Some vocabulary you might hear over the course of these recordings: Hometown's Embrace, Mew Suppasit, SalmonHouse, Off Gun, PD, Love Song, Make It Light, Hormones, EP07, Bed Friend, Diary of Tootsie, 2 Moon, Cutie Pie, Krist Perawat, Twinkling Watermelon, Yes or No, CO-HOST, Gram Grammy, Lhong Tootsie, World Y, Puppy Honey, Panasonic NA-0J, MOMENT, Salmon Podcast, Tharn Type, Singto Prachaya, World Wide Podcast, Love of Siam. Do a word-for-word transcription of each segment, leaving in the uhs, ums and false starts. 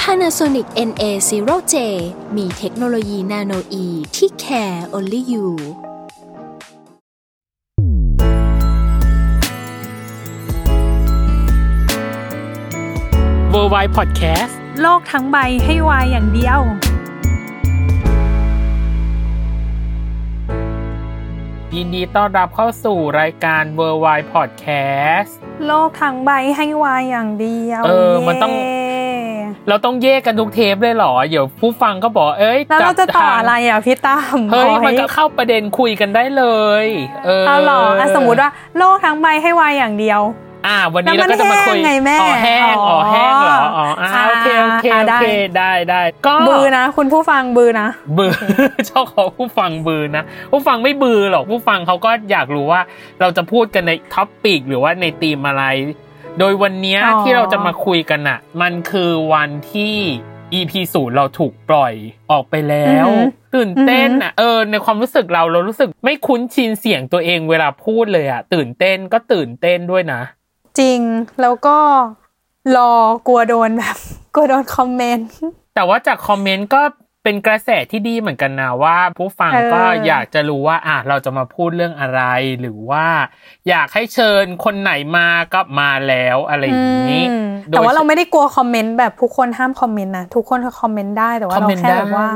Panasonic เอ็น เอ ศูนย์ เจ มีเทคโนโลยีนาโนอีที่ Care Only You World Wide Podcast โลกทั้งใบให้วายอย่างเดียวยินดีต้อนรับเข้าสู่รายการ World Wide Podcast โลกทั้งใบให้วายอย่างเดียวเออมันต้องเราต้องแยกกันทุกเทปเลยเหรอเดี๋ยวผู้ฟังก็บอกเอ้ยแล้วเราจะต่ออะไรอ่ะพี่ตั้มเฮ้ยมันก็เข้าประเด็นคุยกันได้เลยเออเอาหรออ่ะสมมุติว่าโลกทั้งใบให้วายอย่างเดียวอ่ะวันนี้เราก็จะมาคุยอ๋อแห้งอ๋อแห้งเหรออ๋ออ่ะโอเคโอเคโอเคได้ๆก็บือนะคุณผู้ฟังบือนะบือเจ้าของผู้ฟังบือนะผู้ฟังไม่บือหรอกผู้ฟังเขาก็อยากรู้ว่าเราจะพูดกันในท็อปปิกหรือว่าในธีมอะไรโดยวันนี้ที่เราจะมาคุยกันน่ะมันคือวันที่ อี พี ศูนย์ เราถูกปล่อยออกไปแล้วตื่นเต้นอ่ะเออในความรู้สึกเราเรารู้สึกไม่คุ้นชินเสียงตัวเองเวลาพูดเลยอ่ะตื่นเต้นก็ตื่นเต้นด้วยนะจริงแล้วก็รอกลัวโดนแบบกลัวโดนคอมเมนต์แต่ว่าจากคอมเมนต์ก็เป็นกระแสที่ดีเหมือนกันนะว่าผู้ฟังก็อยากจะรู้ว่าอ่ะเราจะมาพูดเรื่องอะไรหรือว่าอยากให้เชิญคนไหนมาก็มาแล้วอะไรอย่างนี้แต่ว่าเราไม่ได้กลัวคอมเมนต์แบบทุกคนห้ามคอมเมนต์นะทุกคนก็คอมเมนต์ได้แต่ว่าเราแค่แบบว่า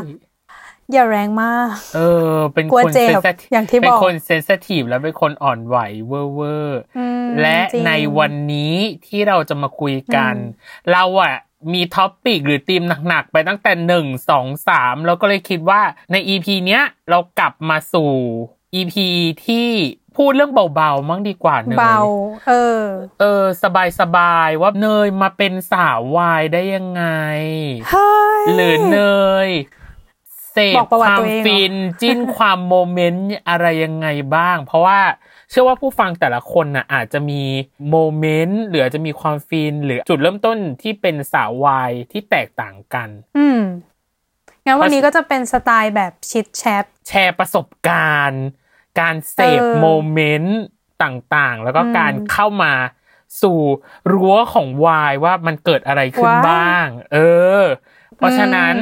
อย่าแรงมากเออเป็นคนเซนซิทีฟอย่างที่บอกเป็นคนเซนซิทีฟแล้วเป็นคนอ่อนไหวเว่อร์ๆและในวันนี้ที่เราจะมาคุยกันเราอ่ะมีท็อปปิกหรือธีมหนักๆไปตั้งแต่หนึ่ง สอง สามแล้วก็เลยคิดว่าใน อี พี เนี้ยเรากลับมาสู่ อี พี ที่พูดเรื่องเบาๆมั้งดีกว่าเนยเบาเออเออสบายๆว่าเนยมาเป็นสาววายได้ยังไงเฮ้ยหรือเนยเสพความฟินจิ้นความโมเมนต์อะไรยังไงบ้างเพราะว่าเชื่อว่าผู้ฟังแต่ละคนน่ะอาจจะมีโมเมนต์หรืออาจจะมีความฟินหรือจุดเริ่มต้นที่เป็นสาววายที่แตกต่างกันอืมงั้นวันนี้ก็จะเป็นสไตล์แบบชิทแชทแชร์ประสบการณ์การเสพโมเมนต์ต่างๆแล้วก็การเข้ามาสู่รั้วของวายว่ามันเกิดอะไรขึ้นบ้างเออเพราะฉะนั้น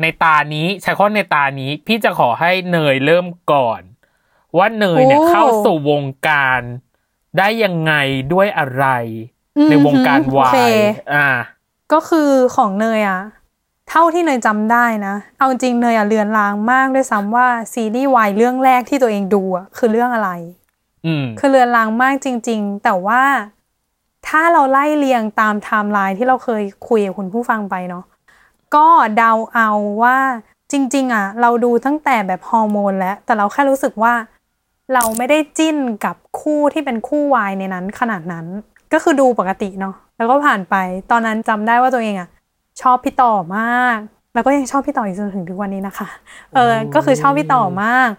ในตานี้ใช้ข้อในตานี้พี่จะขอให้เนยเริ่มก่อนว่าเนยเนี่ยเข้าสู่วงการได้ยังไงด้วยอะไรในวงการวายอ่าก็คือของเนยอ่ะเท่าที่เนยจำได้นะเอาจริงเนยอ่ะเลือนลางมากด้วยซ้ำว่าซีรีส์วายเรื่องแรกที่ตัวเองดูอ่ะคือเรื่องอะไรอืมคือเลือนลางมากจริงๆแต่ว่าถ้าเราไล่เรียงตามไทม์ไลน์ที่เราเคยคุยกับคุณผู้ฟังไปเนาะก็เดาเอาว่าจริงๆอ่ะเราดูตั้งแต่แบบฮอร์โมนแล้วแต่เราแค่รู้สึกว่าเราไม่ได้จิ้นกับคู่ที่เป็นคู่วายในนั้นขนาดนั้นก็คือดูปกติเนาะแล้วก็ผ่านไปตอนนั้นจำได้ว่าตัวเองอ่ะชอบพี่ต่อมากแล้วก็ยังชอบพี่ต่ออยู่จนถึงทุกวันนี้นะคะเออก็คือชอบพี่ต่อมาก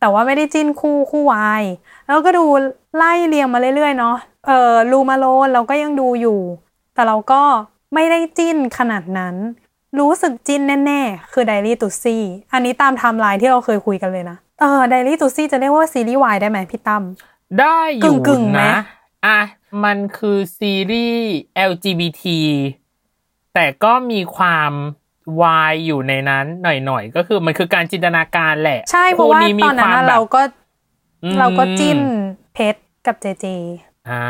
แต่ว่าไม่ได้จิ้นคู่คู่วายแล้วก็ดูไล่เรียงมาเรื่อยๆเนาะเออลูมาโลนเราก็ยังดูอยู่แต่เราก็ไม่ได้จิ้นขนาดนั้นรู้สึกจิ้นแน่ๆคือไดอารี่ตุซี่อันนี้ตามไทม์ไลน์ที่เราเคยคุยกันเลยนะเออไดอารี่ตุซี่จะเรียกว่าซีรีส์วายได้ไหมพี่ตั้มได้อยู่นะอ่ะมันคือซีรีส์ แอล จี บี ที แต่ก็มีความวายอยู่ในนั้นหน่อยๆก็คือมันคือการจินตนาการแหละใช่เพราะว่าตอนนั้นเราก็เราก็จิ้นเพชรกับเจเจอ่า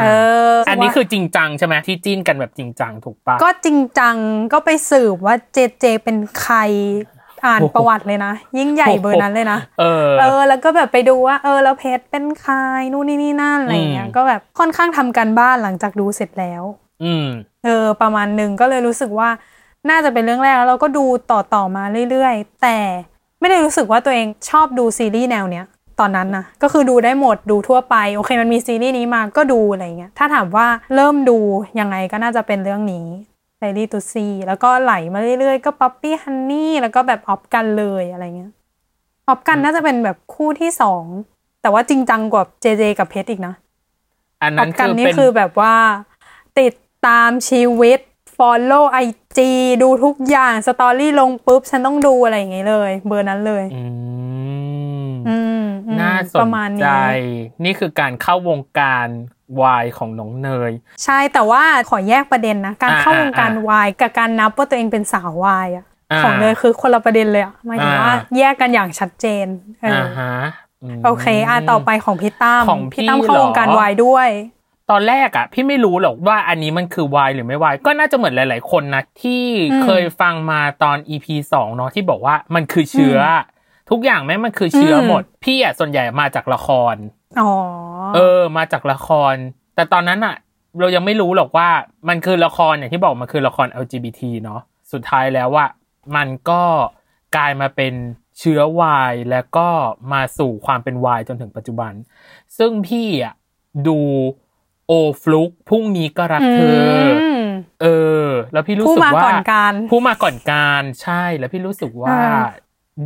เอออันนี้คือจริงจังใช่ไหมที่จิ้นกันแบบจริงจังถูกปะก็จริงจังก็ไปสืบว่าเจเจเป็นใครอ่านประวัติเลยนะยิ่งใหญ่เบอร์นั้นเลยนะเออเออแล้วก็แบบไปดูว่าเออแล้วเพชรเป็นใครนู่นนี่นี่นั่นอะไรเงี้ยก็แบบค่อนข้างทำกันบ้านหลังจากดูเสร็จแล้วอืมเออประมาณนึงก็เลยรู้สึกว่าน่าจะเป็นเรื่องแรกแล้วเราก็ดูต่อต่อมาเรื่อยๆแต่ไม่ได้รู้สึกว่าตัวเองชอบดูซีรีส์แนวเนี้ยตอนนั้นนะก็คือดูได้หมดดูทั่วไปโอเคมันมีซีรีส์นี้มาก็ดูอะไรเงี้ยถ้าถามว่าเริ่มดูยังไงก็น่าจะเป็นเรื่องนี้ได i d ตูซีแล้วก็ไหลมาเรื่อยๆก็ Puppy Honey แล้วก็แบบออฟกันเลยอะไรเงี้ยออฟกันน่าจะเป็นแบบคู่ที่สองแต่ว่าจริงจังกว่า เจ เจ กับเพชรอีกนะอันนั้นคือนี่คือแบบว่าติดตามชีวิต follow ไอ จี ดูทุกอย่างสตอรี่ลงปุ๊บฉันต้องดูอะไรอย่างเงี้ยเลยเบอร์นั้นเลยอืมอืมน่าสนใจนี่คือการเข้าวงการวายของน้องเนยใช่แต่ว่าขอแยกประเด็นนะการเข้าวงการวายกับการนับว่าตัวเองเป็นสาววายอ่ะของเนยคือคนละประเด็นเลยอ่ะหมายถึงว่าแยกกันอย่างชัดเจนอ่าฮะโอเคอ่ะต่อไปของพี่ตั้มพี่ตั้มเข้าวงการวายด้วยตอนแรกอ่ะพี่ไม่รู้หรอกว่าอันนี้มันคือวายหรือไม่วายก็น่าจะเหมือนหลายๆคนนะที่เคยฟังมาตอน อี พี สอง เนาะที่บอกว่ามันคือเชื้อทุกอย่างแม่มันคือเชื้อหมดพี่อ่ะส่วนใหญ่มาจากละครอ๋อเออมาจากละครแต่ตอนนั้นอ่ะเรายังไม่รู้หรอกว่ามันคือละครอย่างที่บอกมันคือละคร แอล จี บี ที เนาะสุดท้ายแล้วว่ามันก็กลายมาเป็นเชื้อวายแล้วก็มาสู่ความเป็นวายจนถึงปัจจุบันซึ่งพี่อ่ะดูโอฟลุกพรุ่งนี้ก็รักเธอเออแล้วพี่รู้สึกว่าผู้มาก่อนการผู้มาก่อนการใช่แล้วพี่รู้สึกว่า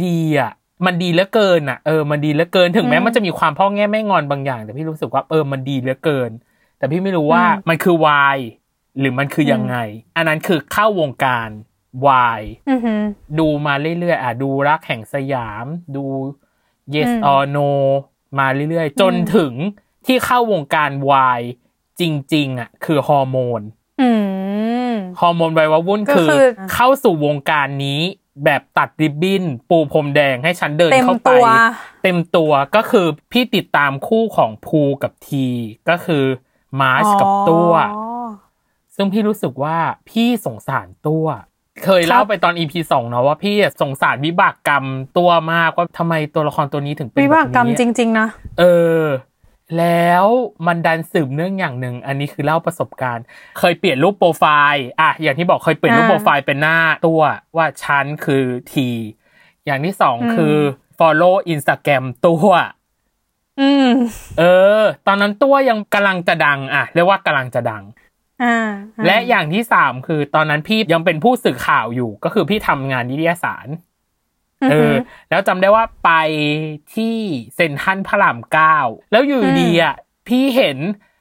ดีอ่ะมันดีเหลือเกินอ่ะเออมันดีเหลือเกินถึงแม้มันจะมีความพ่อแง่แม่งอนบางอย่างแต่พี่รู้สึกว่าเออมันดีเหลือเกินแต่พี่ไม่รู้ว่ามันคือวายหรือมันคือยังไงอันนั้นคือเข้าวงการวายดูมาเรื่อยๆอ่ะดูรักแห่งสยามดู Yes or No มาเรื่อยๆจนถึงที่เข้าวงการวายจริงๆอ่ะคือฮอร์โมนฮอร์โมนวัยวุ่นคือเข้าสู่วงการนี้แบบตัดริบบิ้นปูพรมแดงให้ฉันเดินเข้าไปเต็มตัวก็คือพี่ติดตามคู่ของภูกับทีก็คือมาร์ชกับตัวซึ่งพี่รู้สึกว่าพี่สงสารตัวเคยเล่าไปตอน อี พี สอง เนาะว่าพี่สงสารวิบากกรรมตัวมากว่าทำไมตัวละครตัวนี้ถึงเป็นแบบนี้วิบากกรรมจริงๆนะเออแล้วมันดันสืบเนื่องอย่างหนึ่งอันนี้คือเล่าประสบการณ์เคยเปลี่ยนรูปโปรไฟล์อ่ะอย่างที่บอกเคยเปลี่ยนรูปโปรไฟล์เป็นหน้าตัวว่าฉันคือทีอย่างที่สองคือ follow Instagram ตัวอืมเออตอนนั้นตัวยังกำลังจะดังอ่ะเรียกว่ากำลังจะดังและอย่างที่สามคือตอนนั้นพี่ยังเป็นผู้สื่อข่าวอยู่ก็คือพี่ทำงานนิตยสารเออแล้วจำได้ว่าไปที่เซ็นทรัลพระรามเก้าแล้วอยู่ดีอ่ะพี่เห็น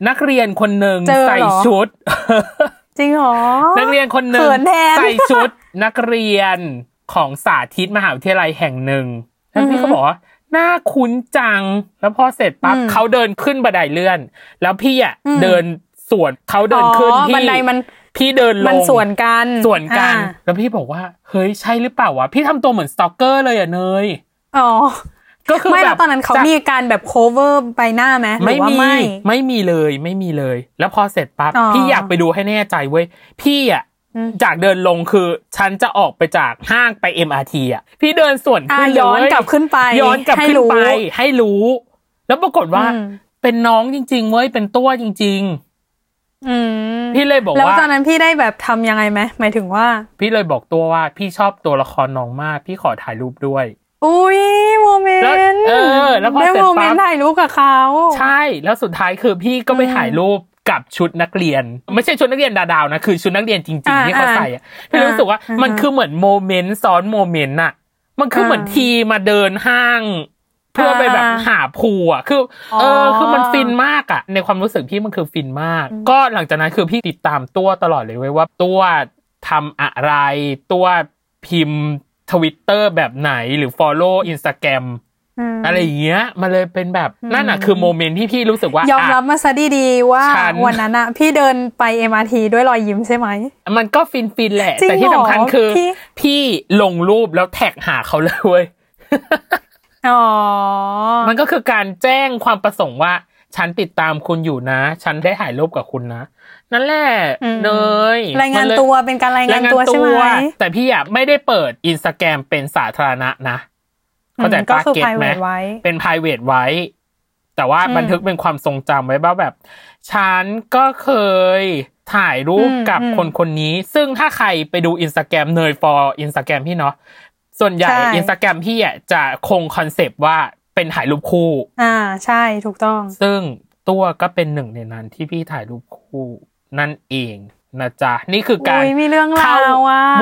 นักเรียนคนหนึ่งใส่ชุดจริงหรอนักเรียนคนหนึ่งใส่ชุดนักเรียนของสาธิตมหาวิทยาลัยแห่งหนึ่งแล้วพี่ก็บอกว่าน่าคุ้นจังแล้วพอเสร็จปั๊บเขาเดินขึ้นบันไดเลื่อนแล้วพี่อ่ะเดินส่วนเขาเดินขึ้นพี่บันไดมันพี่เดินลงมันส่วนกันส่วนกันแล้วพี่บอกว่าเฮ้ยใช่หรือเปล่าวะพี่ทำตัวเหมือนสตอกเกอร์เลยอ่ะเนยอ๋อก็คือแบบตอนนั้นเขามีการแบบโคเวอร์ใบหน้าไหมไม่มีไม่มีเลยไม่มีเลยแล้วพอเสร็จปั๊บพี่อยากไปดูให้แน่ใจเว้ยพี่อ่ะจากเดินลงคือฉันจะออกไปจากห้างไป เอ็ม อาร์ ที อ่ะพี่เดินส่วนขึ้นย้อนกลับขึ้นไปย้อนกลับขึ้นไปให้รู้แล้วปรากฏว่าเป็นน้องจริงๆเว้ยเป็นตัวจริงๆอืมพี่เลยบอกว่าแล้วตอนนั้นพี่ได้แบบทำยังไงไหมหมายถึงว่าพี่เลยบอกตัวว่าพี่ชอบตัวละครน้องมากพี่ขอถ่ายรูปด้วยอุ้ยโมเมนต์เออแล้วพอเสร็จปั๊บโมเมนต์ถ่ายรูปกับเขาใช่แล้วสุดท้ายคือพี่ก็ไปถ่ายรูปกับชุดนักเรียนไม่ใช่ชุดนักเรียนดาดาวนะคือชุดนักเรียนจริงๆที่เขาใส่พี่รู้สึกว่ามันคือเหมือนโมเมนต์ซ้อนโมเมนต์อะมันคือเหมือนทีมาเดินห้างเพื่อไปแบบหาภูอ่ะคือเออคือมันฟินมากอ่ะในความรู้สึกพี่มันคือฟินมากก็หลังจากนั้นคือพี่ติดตามตัวตลอดเลยเว้ยว่าตัวทำอะไรตัวพิมพ์ Twitter แบบไหนหรือ follow Instagram อะไรอย่างเงี้ยมันเลยเป็นแบบนั่นน่ะคือโมเมนต์ที่พี่รู้สึกว่ายอมรับมาซะดีๆว่าวันนั้นอ่ะพี่เดินไป เอ็ม อาร์ ที ด้วยรอยยิ้มใช่ไหมมันก็ฟินๆแหละแต่ที่สำคัญคือพี่ลงรูปแล้วแท็กหาเขาเลยเว้ยอ๋อมันก็คือการแจ้งความประสงค์ว่าฉันติดตามคุณอยู่นะฉันได้ถ่ายรูปกับคุณนะนั่นแหละเลยรายงานตัวเป็นการรายงานตัวใช่ไหมแต่พี่อ่ะไม่ได้เปิด Instagram เป็นสาธารณะนะเข้าใจปะเก็ตไหมเป็น private ไว้แต่ว่าบันทึกเป็นความทรงจำไว้ว่าแบบฉันก็เคยถ่ายรูปกับคนคนนี้ซึ่งถ้าใครไปดู Instagram เนย for Instagram พี่เนาะส่วนใหญ่ Instagram พี่อ่ะจะคงคอนเซปต์ว่าเป็นถ่ายรูปคู่อ่าใช่ถูกต้องซึ่งตัวก็เป็นหนึ่งในนั้นที่พี่ถ่ายรูปคู่นั่นเอง นะจ๊ะนี่คือการเข้า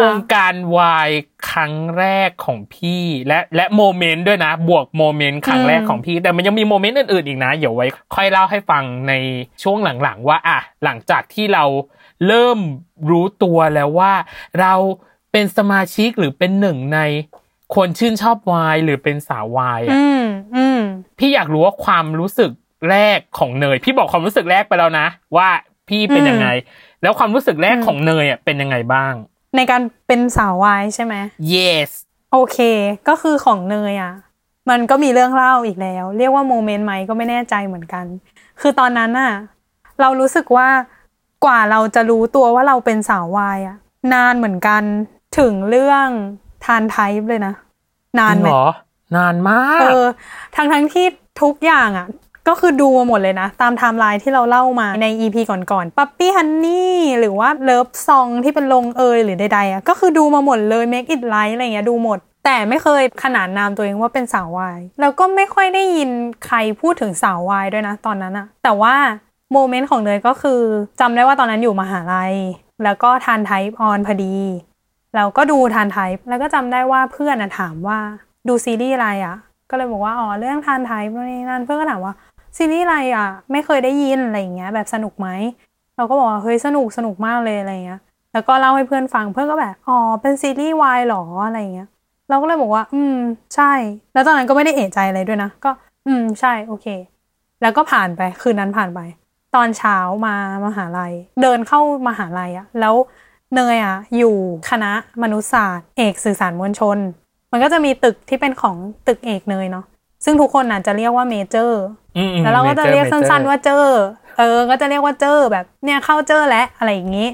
วงการวายครั้งแรกของพี่และและโมเมนต์ด้วยนะบวกโมเมนต์ครั้งแรกของพี่แต่มันยังมีโมเมนต์อื่นๆอีกนะเดี๋ยวไว้ค่อยเล่าให้ฟังในช่วงหลังๆว่าอ่ะหลังจากที่เราเริ่มรู้ตัวแล้วว่าเราเป็นสมาชิกหรือเป็นหนึ่งในคนชื่นชอบวายหรือเป็นสาววายอ่ะพี่อยากรู้ว่าความรู้สึกแรกของเนยพี่บอกความรู้สึกแรกไปแล้วนะว่าพี่เป็นยังไงแล้วความรู้สึกแรกของเนยอ่ะเป็นยังไงบ้างในการเป็นสาววายใช่ไหม yes โอเคก็คือของเนยอ่ะมันก็มีเรื่องเล่าอีกแล้วเรียกว่าโมเมนต์ไหมก็ไม่แน่ใจเหมือนกันคือตอนนั้นน่ะเรารู้สึกว่ากว่าเราจะรู้ตัวว่าเราเป็นสาววายอ่ะนานเหมือนกันถึงเรื่องทานไทป์เลยนะนานไหมนานมากเออทั้งทั้งที่ทุกอย่างอ่ะก็คือดูมาหมดเลยนะตามไทม์ไลน์ที่เราเล่ามาใน อี พี ก่อนๆ Puppy Honey หรือว่า Love Song ที่เป็นลงเอยหรือใดๆอ่ะก็คือดูมาหมดเลย Make It Light อะไรอย่างเงี้ยดูหมดแต่ไม่เคยขนานนามตัวเองว่าเป็นสาววายแล้วก็ไม่ค่อยได้ยินใครพูดถึงสาววายด้วยนะตอนนั้นอ่ะแต่ว่าโมเมนต์ของเนยก็คือจำได้ว่าตอนนั้นอยู่มหาลัยแล้วก็ทานไทป์ออนพอดีเราก็ดูทานไทป์แล้วก็จำได้ว่าเพื่อนน่ะถามว่าดูซีรีส์อะไรอ่ะก็เลยบอกว่าอ๋อเรื่องทานไทป์นี่นั่นเพื่อนก็ถามว่าซีรีส์อะไรอ่ะไม่เคยได้ยินอะไรอย่างเงี้ยแบบสนุกไหมเราก็บอกว่าเฮ้ยสนุกสนุกมากเลยอะไรเงี้ยแล้วก็เล่าให้เพื่อนฟังเพื่อนก็แบบอ๋อเป็นซีรีส์วายหรออะไรเงี้ยเราก็เลยบอกว่าอืมใช่แล้วตอนนั้นก็ไม่ได้เอะใจอะไรด้วยนะก็อืมใช่โอเคแล้วก็ผ่านไปคืนนั้นผ่านไปตอนเช้ามามหาลัยเดินเข้ามหาลัยอ่ะแล้วเนยอ่ะอยู่คณะมนุษยศาสตร์เอกสื่อสารมวลชนมันก็จะมีตึกที่เป็นของตึกเอกเนยเนาะซึ่งทุกคนอาจจะเรียกว่าเมเจอร์แล้วเราก็จะเรียกสั้นๆว่าเจอเออก็จะเรียกว่าเจอแบบเนี่ยเข้าเจอและอะไรอย่างนี้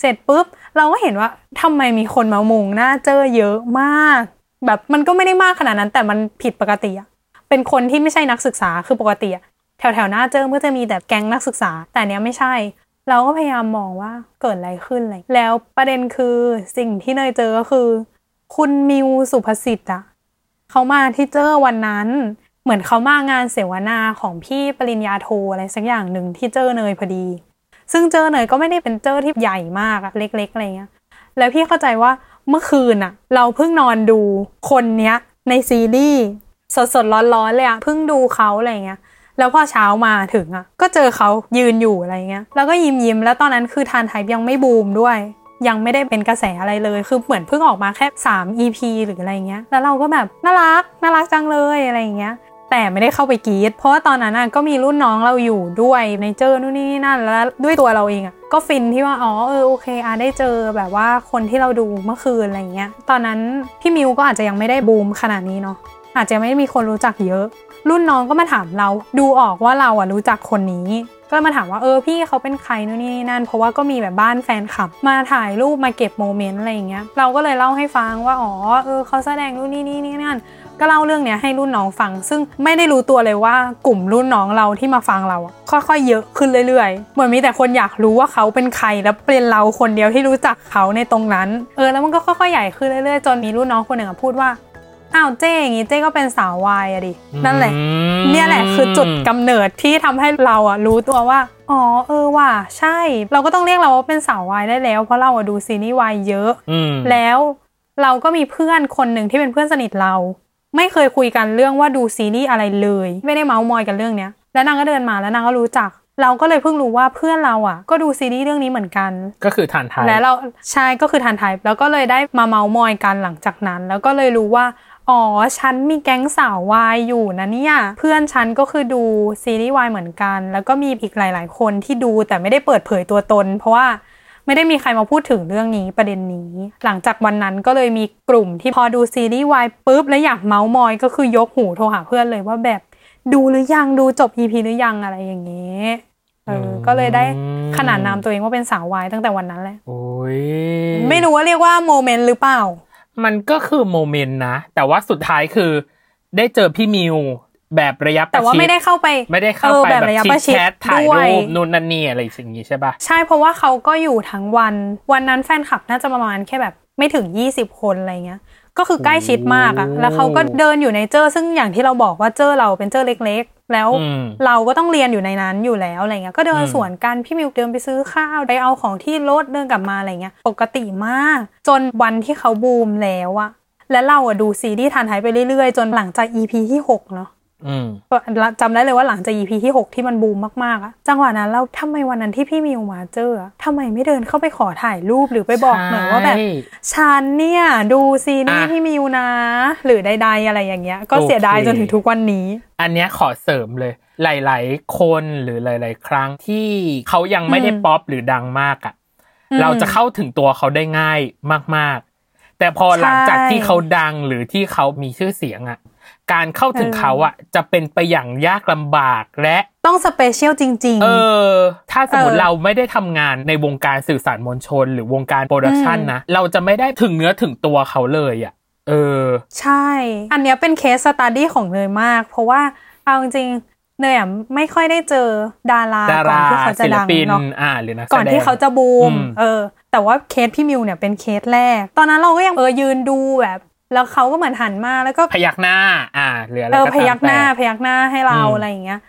เสร็จปุ๊บเราก็เห็นว่าทำไมมีคนมามุงหน้าเจอเยอะมากแบบมันก็ไม่ได้มากขนาดนั้นแต่มันผิดปกติอะเป็นคนที่ไม่ใช่นักศึกษาคือปกติอะแถวๆหน้าเจอก็จะมีแต่แก๊งนักศึกษาแต่เนี้ยไม่ใช่เราก็พยายามมองว่าเกิดอะไรขึ้นอะไรแล้วประเด็นคือสิ่งที่เนยเจอก็คือคุณมิวสุภสิทธิ์อะเขามาที่เจอวันนั้นเหมือนเขามางานเสวนาของพี่ปริญญาโทอะไรสักอย่างหนึ่งที่เจอเนยพอดีซึ่งเจอเนยก็ไม่ได้เป็นเจอที่ใหญ่มากอะเล็กๆอะไรเงี้ยแล้วพี่เข้าใจว่าเมื่อคืนอะเราเพิ่งนอนดูคนเนี้ยในซีรีส์สดๆร้อนๆเลยอะเพิ่งดูเขาอะไรเงี้ยแล้วพอเช้ามาถึงอะก็เจอเขายืนอยู่อะไรเงี้ยแล้วก็ยิ้มๆแล้วตอนนั้นคือทานไทป์ยังไม่บูมด้วยยังไม่ได้เป็นกระแสอะไรเลยคือเหมือนเพิ่งออกมาแค่สาม อี พี หรืออะไรเงี้ยแล้วเราก็แบบน่ารักน่ารักจังเลยอะไรเงี้ยแต่ไม่ได้เข้าไปกรี๊ดเพราะว่าตอนนั้นก็มีรุ่นน้องเราอยู่ด้วยในเจอนู่นนี่นั่นแล้วด้วยตัวเราเองอะก็ฟินที่ว่าอ๋อเออโอเคอ่ะได้เจอแบบว่าคนที่เราดูเมื่อคืนอะไรเงี้ยตอนนั้นพี่มิวก็อาจจะยังไม่ได้บูมขนาดนี้เนาะอาจจะไม่มีคนรู้จักเยอะรุ่นน้องก็มาถามเราดูออกว่าเราอ่ะรู้จักคนนี้ก็มาถามว่าเออพี่เขาเป็นใครนู่นนี่นั่นเพราะว่าก็มีแบบบ้านแฟนคลับมาถ่ายรูปมาเก็บโมเมนต์อะไรอย่างเงี้ยเราก็เลยเล่าให้ฟังว่าอ๋อเออเขาแสดงนู่นนี่นี่นี่นั่นก็เล่าเรื่องเนี้ยให้รุ่นน้องฟังซึ่งไม่ได้รู้ตัวเลยว่ากลุ่มรุ่นน้องเราที่มาฟังเราอ่ะค่อยๆเยอะขึ้นเรื่อยๆเหมือนมีแต่คนอยากรู้ว่าเขาเป็นใครแล้วเป็นเราคนเดียวที่รู้จักเขาในตรงนั้นเออแล้วมันก็ค่อยๆใหญ่ขึ้นเรื่อยๆจนมีรุ่นน้องคนหนึ่งพูดว่าอ้าวเจ๊อย่างงี้เจ๊ก็เป็นสาววายอะดินั่นแหละเนี่ยแหละคือจุดกำเนิดที่ทำให้เราอะรู้ตัวว่าอ๋อเออว่ะใช่เราก็ต้องเรียกเราว่าเป็นสาววายได้แล้วเพราะเราอะดูซีรีส์วายเยอะแล้วเราก็มีเพื่อนคนหนึ่งที่เป็นเพื่อนสนิทเราไม่เคยคุยกันเรื่องว่าดูซีรีส์อะไรเลยไม่ได้เมาท์มอยกันเรื่องเนี้ยแล้วนางก็เดินมาแล้วนางก็รู้จักเราก็เลยเพิ่งรู้ว่าเพื่อนเราอ่ะก็ดูซีรีส์เรื่องนี้เหมือนกันก็คือทานไทป์และเราใช่ก็คือทานไทป์แล้วก็เลยได้มาเมาท์มอยกันหลังจากนั้นแล้วก็เลยรู้ว่าอ๋อฉันมีแก๊งสาววายอยู่นะเนี่ยเพื่อนฉันก็คือดูซีรีส์วายเหมือนกันแล้วก็มีอีกหลายๆคนที่ดูแต่ไม่ได้เปิดเผยตัวตนเพราะว่าไม่ได้มีใครมาพูดถึงเรื่องนี้ประเด็นนี้หลังจากวันนั้นก็เลยมีกลุ่มที่พอดูซีรีส์วายปุ๊บแล้วอยากเมาท์มอยก็คือยกหูโทรหาเพื่อนเลยว่าแบบดูหรือยังดูจบ อี พี หรือยังอะไรอย่างเงี้ยเออก็เลยได้ขนานนามตัวเองว่าเป็นสาววายตั้งแต่วันนั้นแหละโอ้ยไม่รู้ว่าเรียกว่าโมเมนต์หรือเปล่ามันก็คือโมเมนต์นะแต่ว่าสุดท้ายคือได้เจอพี่มิวแบบระยะประชิดแต่ว่าไม่ได้เข้าไปไม่ได้เข้าไปแบบแชทถ่ายรูปนู่นนั่นนี่อะไรสิ่งนี้ใช่ป่ะใช่เพราะว่าเขาก็อยู่ทั้งวันวันนั้นแฟนคลับน่าจะประมาณแค่แบบไม่ถึงยี่สิบคนอะไรเงี้ยก็คือใกล้ชิดมากอะแล้วเขาก็เดินอยู่ในเจอซึ่งอย่างที่เราบอกว่าเจอเราเป็นเจอเล็กๆ แล้วเราก็ต้องเรียนอยู่ในนั้นอยู่แล้วอะไรเงี้ยก็เดินสวนกันพี่มิวเดินไปซื้อข้าวไปเอาของที่รถเดินกลับมาอะไรเงี้ยปกติมากจนวันที่เขาบูมแล้วอะและเราอะดูซีรีส์ทันหายไปเรื่อยๆจนหลังจาก อี พี ที่หกเนาะจำได้เลยว่าหลังจาก อี พี ที่หกที่มันบูมมากๆอะจังหวะนั้นเราทำไมวันนั้นที่พี่มิวมาเจอทำไมไม่เดินเข้าไปขอถ่ายรูปหรือไปบอกหน่อยว่าแบบฉันเนี่ยดูซีรีส์พี่มิวนะหรือใดๆอะไรอย่างเงี้ยก็เสียดายจนถึงทุกวันนี้อันเนี้ยขอเสริมเลยหลายๆคนหรือหลายๆครั้งที่เขายังไม่ได้ป๊อปหรือดังมากอะเราจะเข้าถึงตัวเขาได้ง่ายมากๆแต่พอหลังจากที่เขาดังหรือที่เขามีชื่อเสียงอะการเข้าถึงเขาอ่ะจะเป็นไปอย่างยากลำบากและต้องสเปเชียลจริงๆเออถ้าสมมติเราไม่ได้ทำงานในวงการสื่อสารมวลชนหรือวงการโปรดักชันนะเราจะไม่ได้ถึงเนื้อถึงตัวเขาเลยอ่ะเออใช่อันเนี้ยเป็นเคสสตั๊ดดี้ของเนยมากเพราะว่าเอาจริงๆเนยอ่ะไม่ค่อยได้เจอดาราก่อนที่เขาจะดังเนาะก่อนที่เขาจะบูมเออแต่ว่าเคสพี่มิวเนี่ยเป็นเคสแรกตอนนั้นเราก็ยังเออยืนดูแบบแล้วเขาก็เหมือนหันมาแล้วก็พยักหน้าอ่าเหลืออะไรก็พยักหน้าพยักหน้าให้เราอะไรอย่างเงี้ย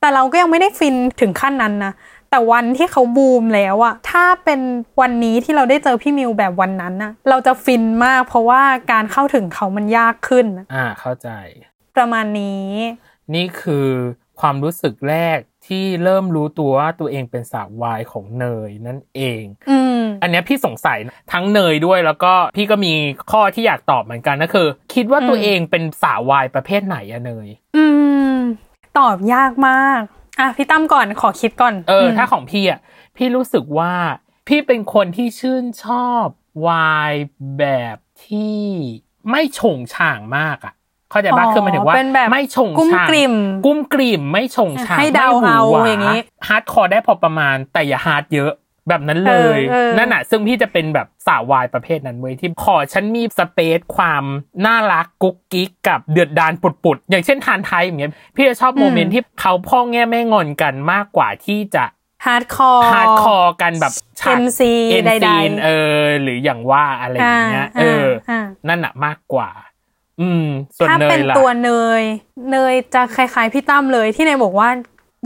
แต่เราก็ยังไม่ได้ฟินถึงขั้นนั้นนะแต่วันที่เขาบูมแล้วอะถ้าเป็นวันนี้ที่เราได้เจอพี่มิวแบบวันนั้นนะเราจะฟินมากเพราะว่าการเข้าถึงเขามันยากขึ้นอ่าเข้าใจประมาณนี้นี่คือความรู้สึกแรกที่เริ่มรู้ตัวว่าตัวเองเป็นสาววายของเนยนั่นเองอืมอันนี้พี่สงสัยทั้งเนยด้วยแล้วก็พี่ก็มีข้อที่อยากตอบเหมือนกันก็คือคิดว่าตัวเองเป็นสาววายประเภทไหนอะเนยอืมตอบยากมากอ่ะพี่ตั้มก่อนขอคิดก่อนเออถ้าของพี่อะพี่รู้สึกว่าพี่เป็นคนที่ชื่นชอบวายแบบที่ไม่โฉ่งฉ่างมากอะเข้าใจบ้างคือมันถึงว่าไม่ชงกุ้มกลิ่มกุ้มกลิ่มไม่ชงชาไม่หูหวาฮาร์ดคอร์ได้พอประมาณแต่อย่าฮาร์ดเยอะแบบนั้นเลยนั่นน่ะซึ่งพี่จะเป็นแบบสาววายประเภทนั้นเว้ยที่ขอฉันมีสเปซความน่ารักกุ๊กกิ๊กกับเดือดดาลปุดๆอย่างเช่นทานไทยอย่างเงี้ยพี่จะชอบโมเมนต์ที่เขาพ่อแง่แม่งอนกันมากกว่าที่จะฮาร์ดคอร์ฮาร์ดคอร์กันแบบฉาก เอ็น ซี ใดๆเออหรืออย่างว่าอะไรอย่างเงี้ยเออนั่นน่ะมากกว่าอืมถ้าเป็นตัวเนยเนยจะคล้ายๆพี่ตั้มเลยที่เนยบอกว่า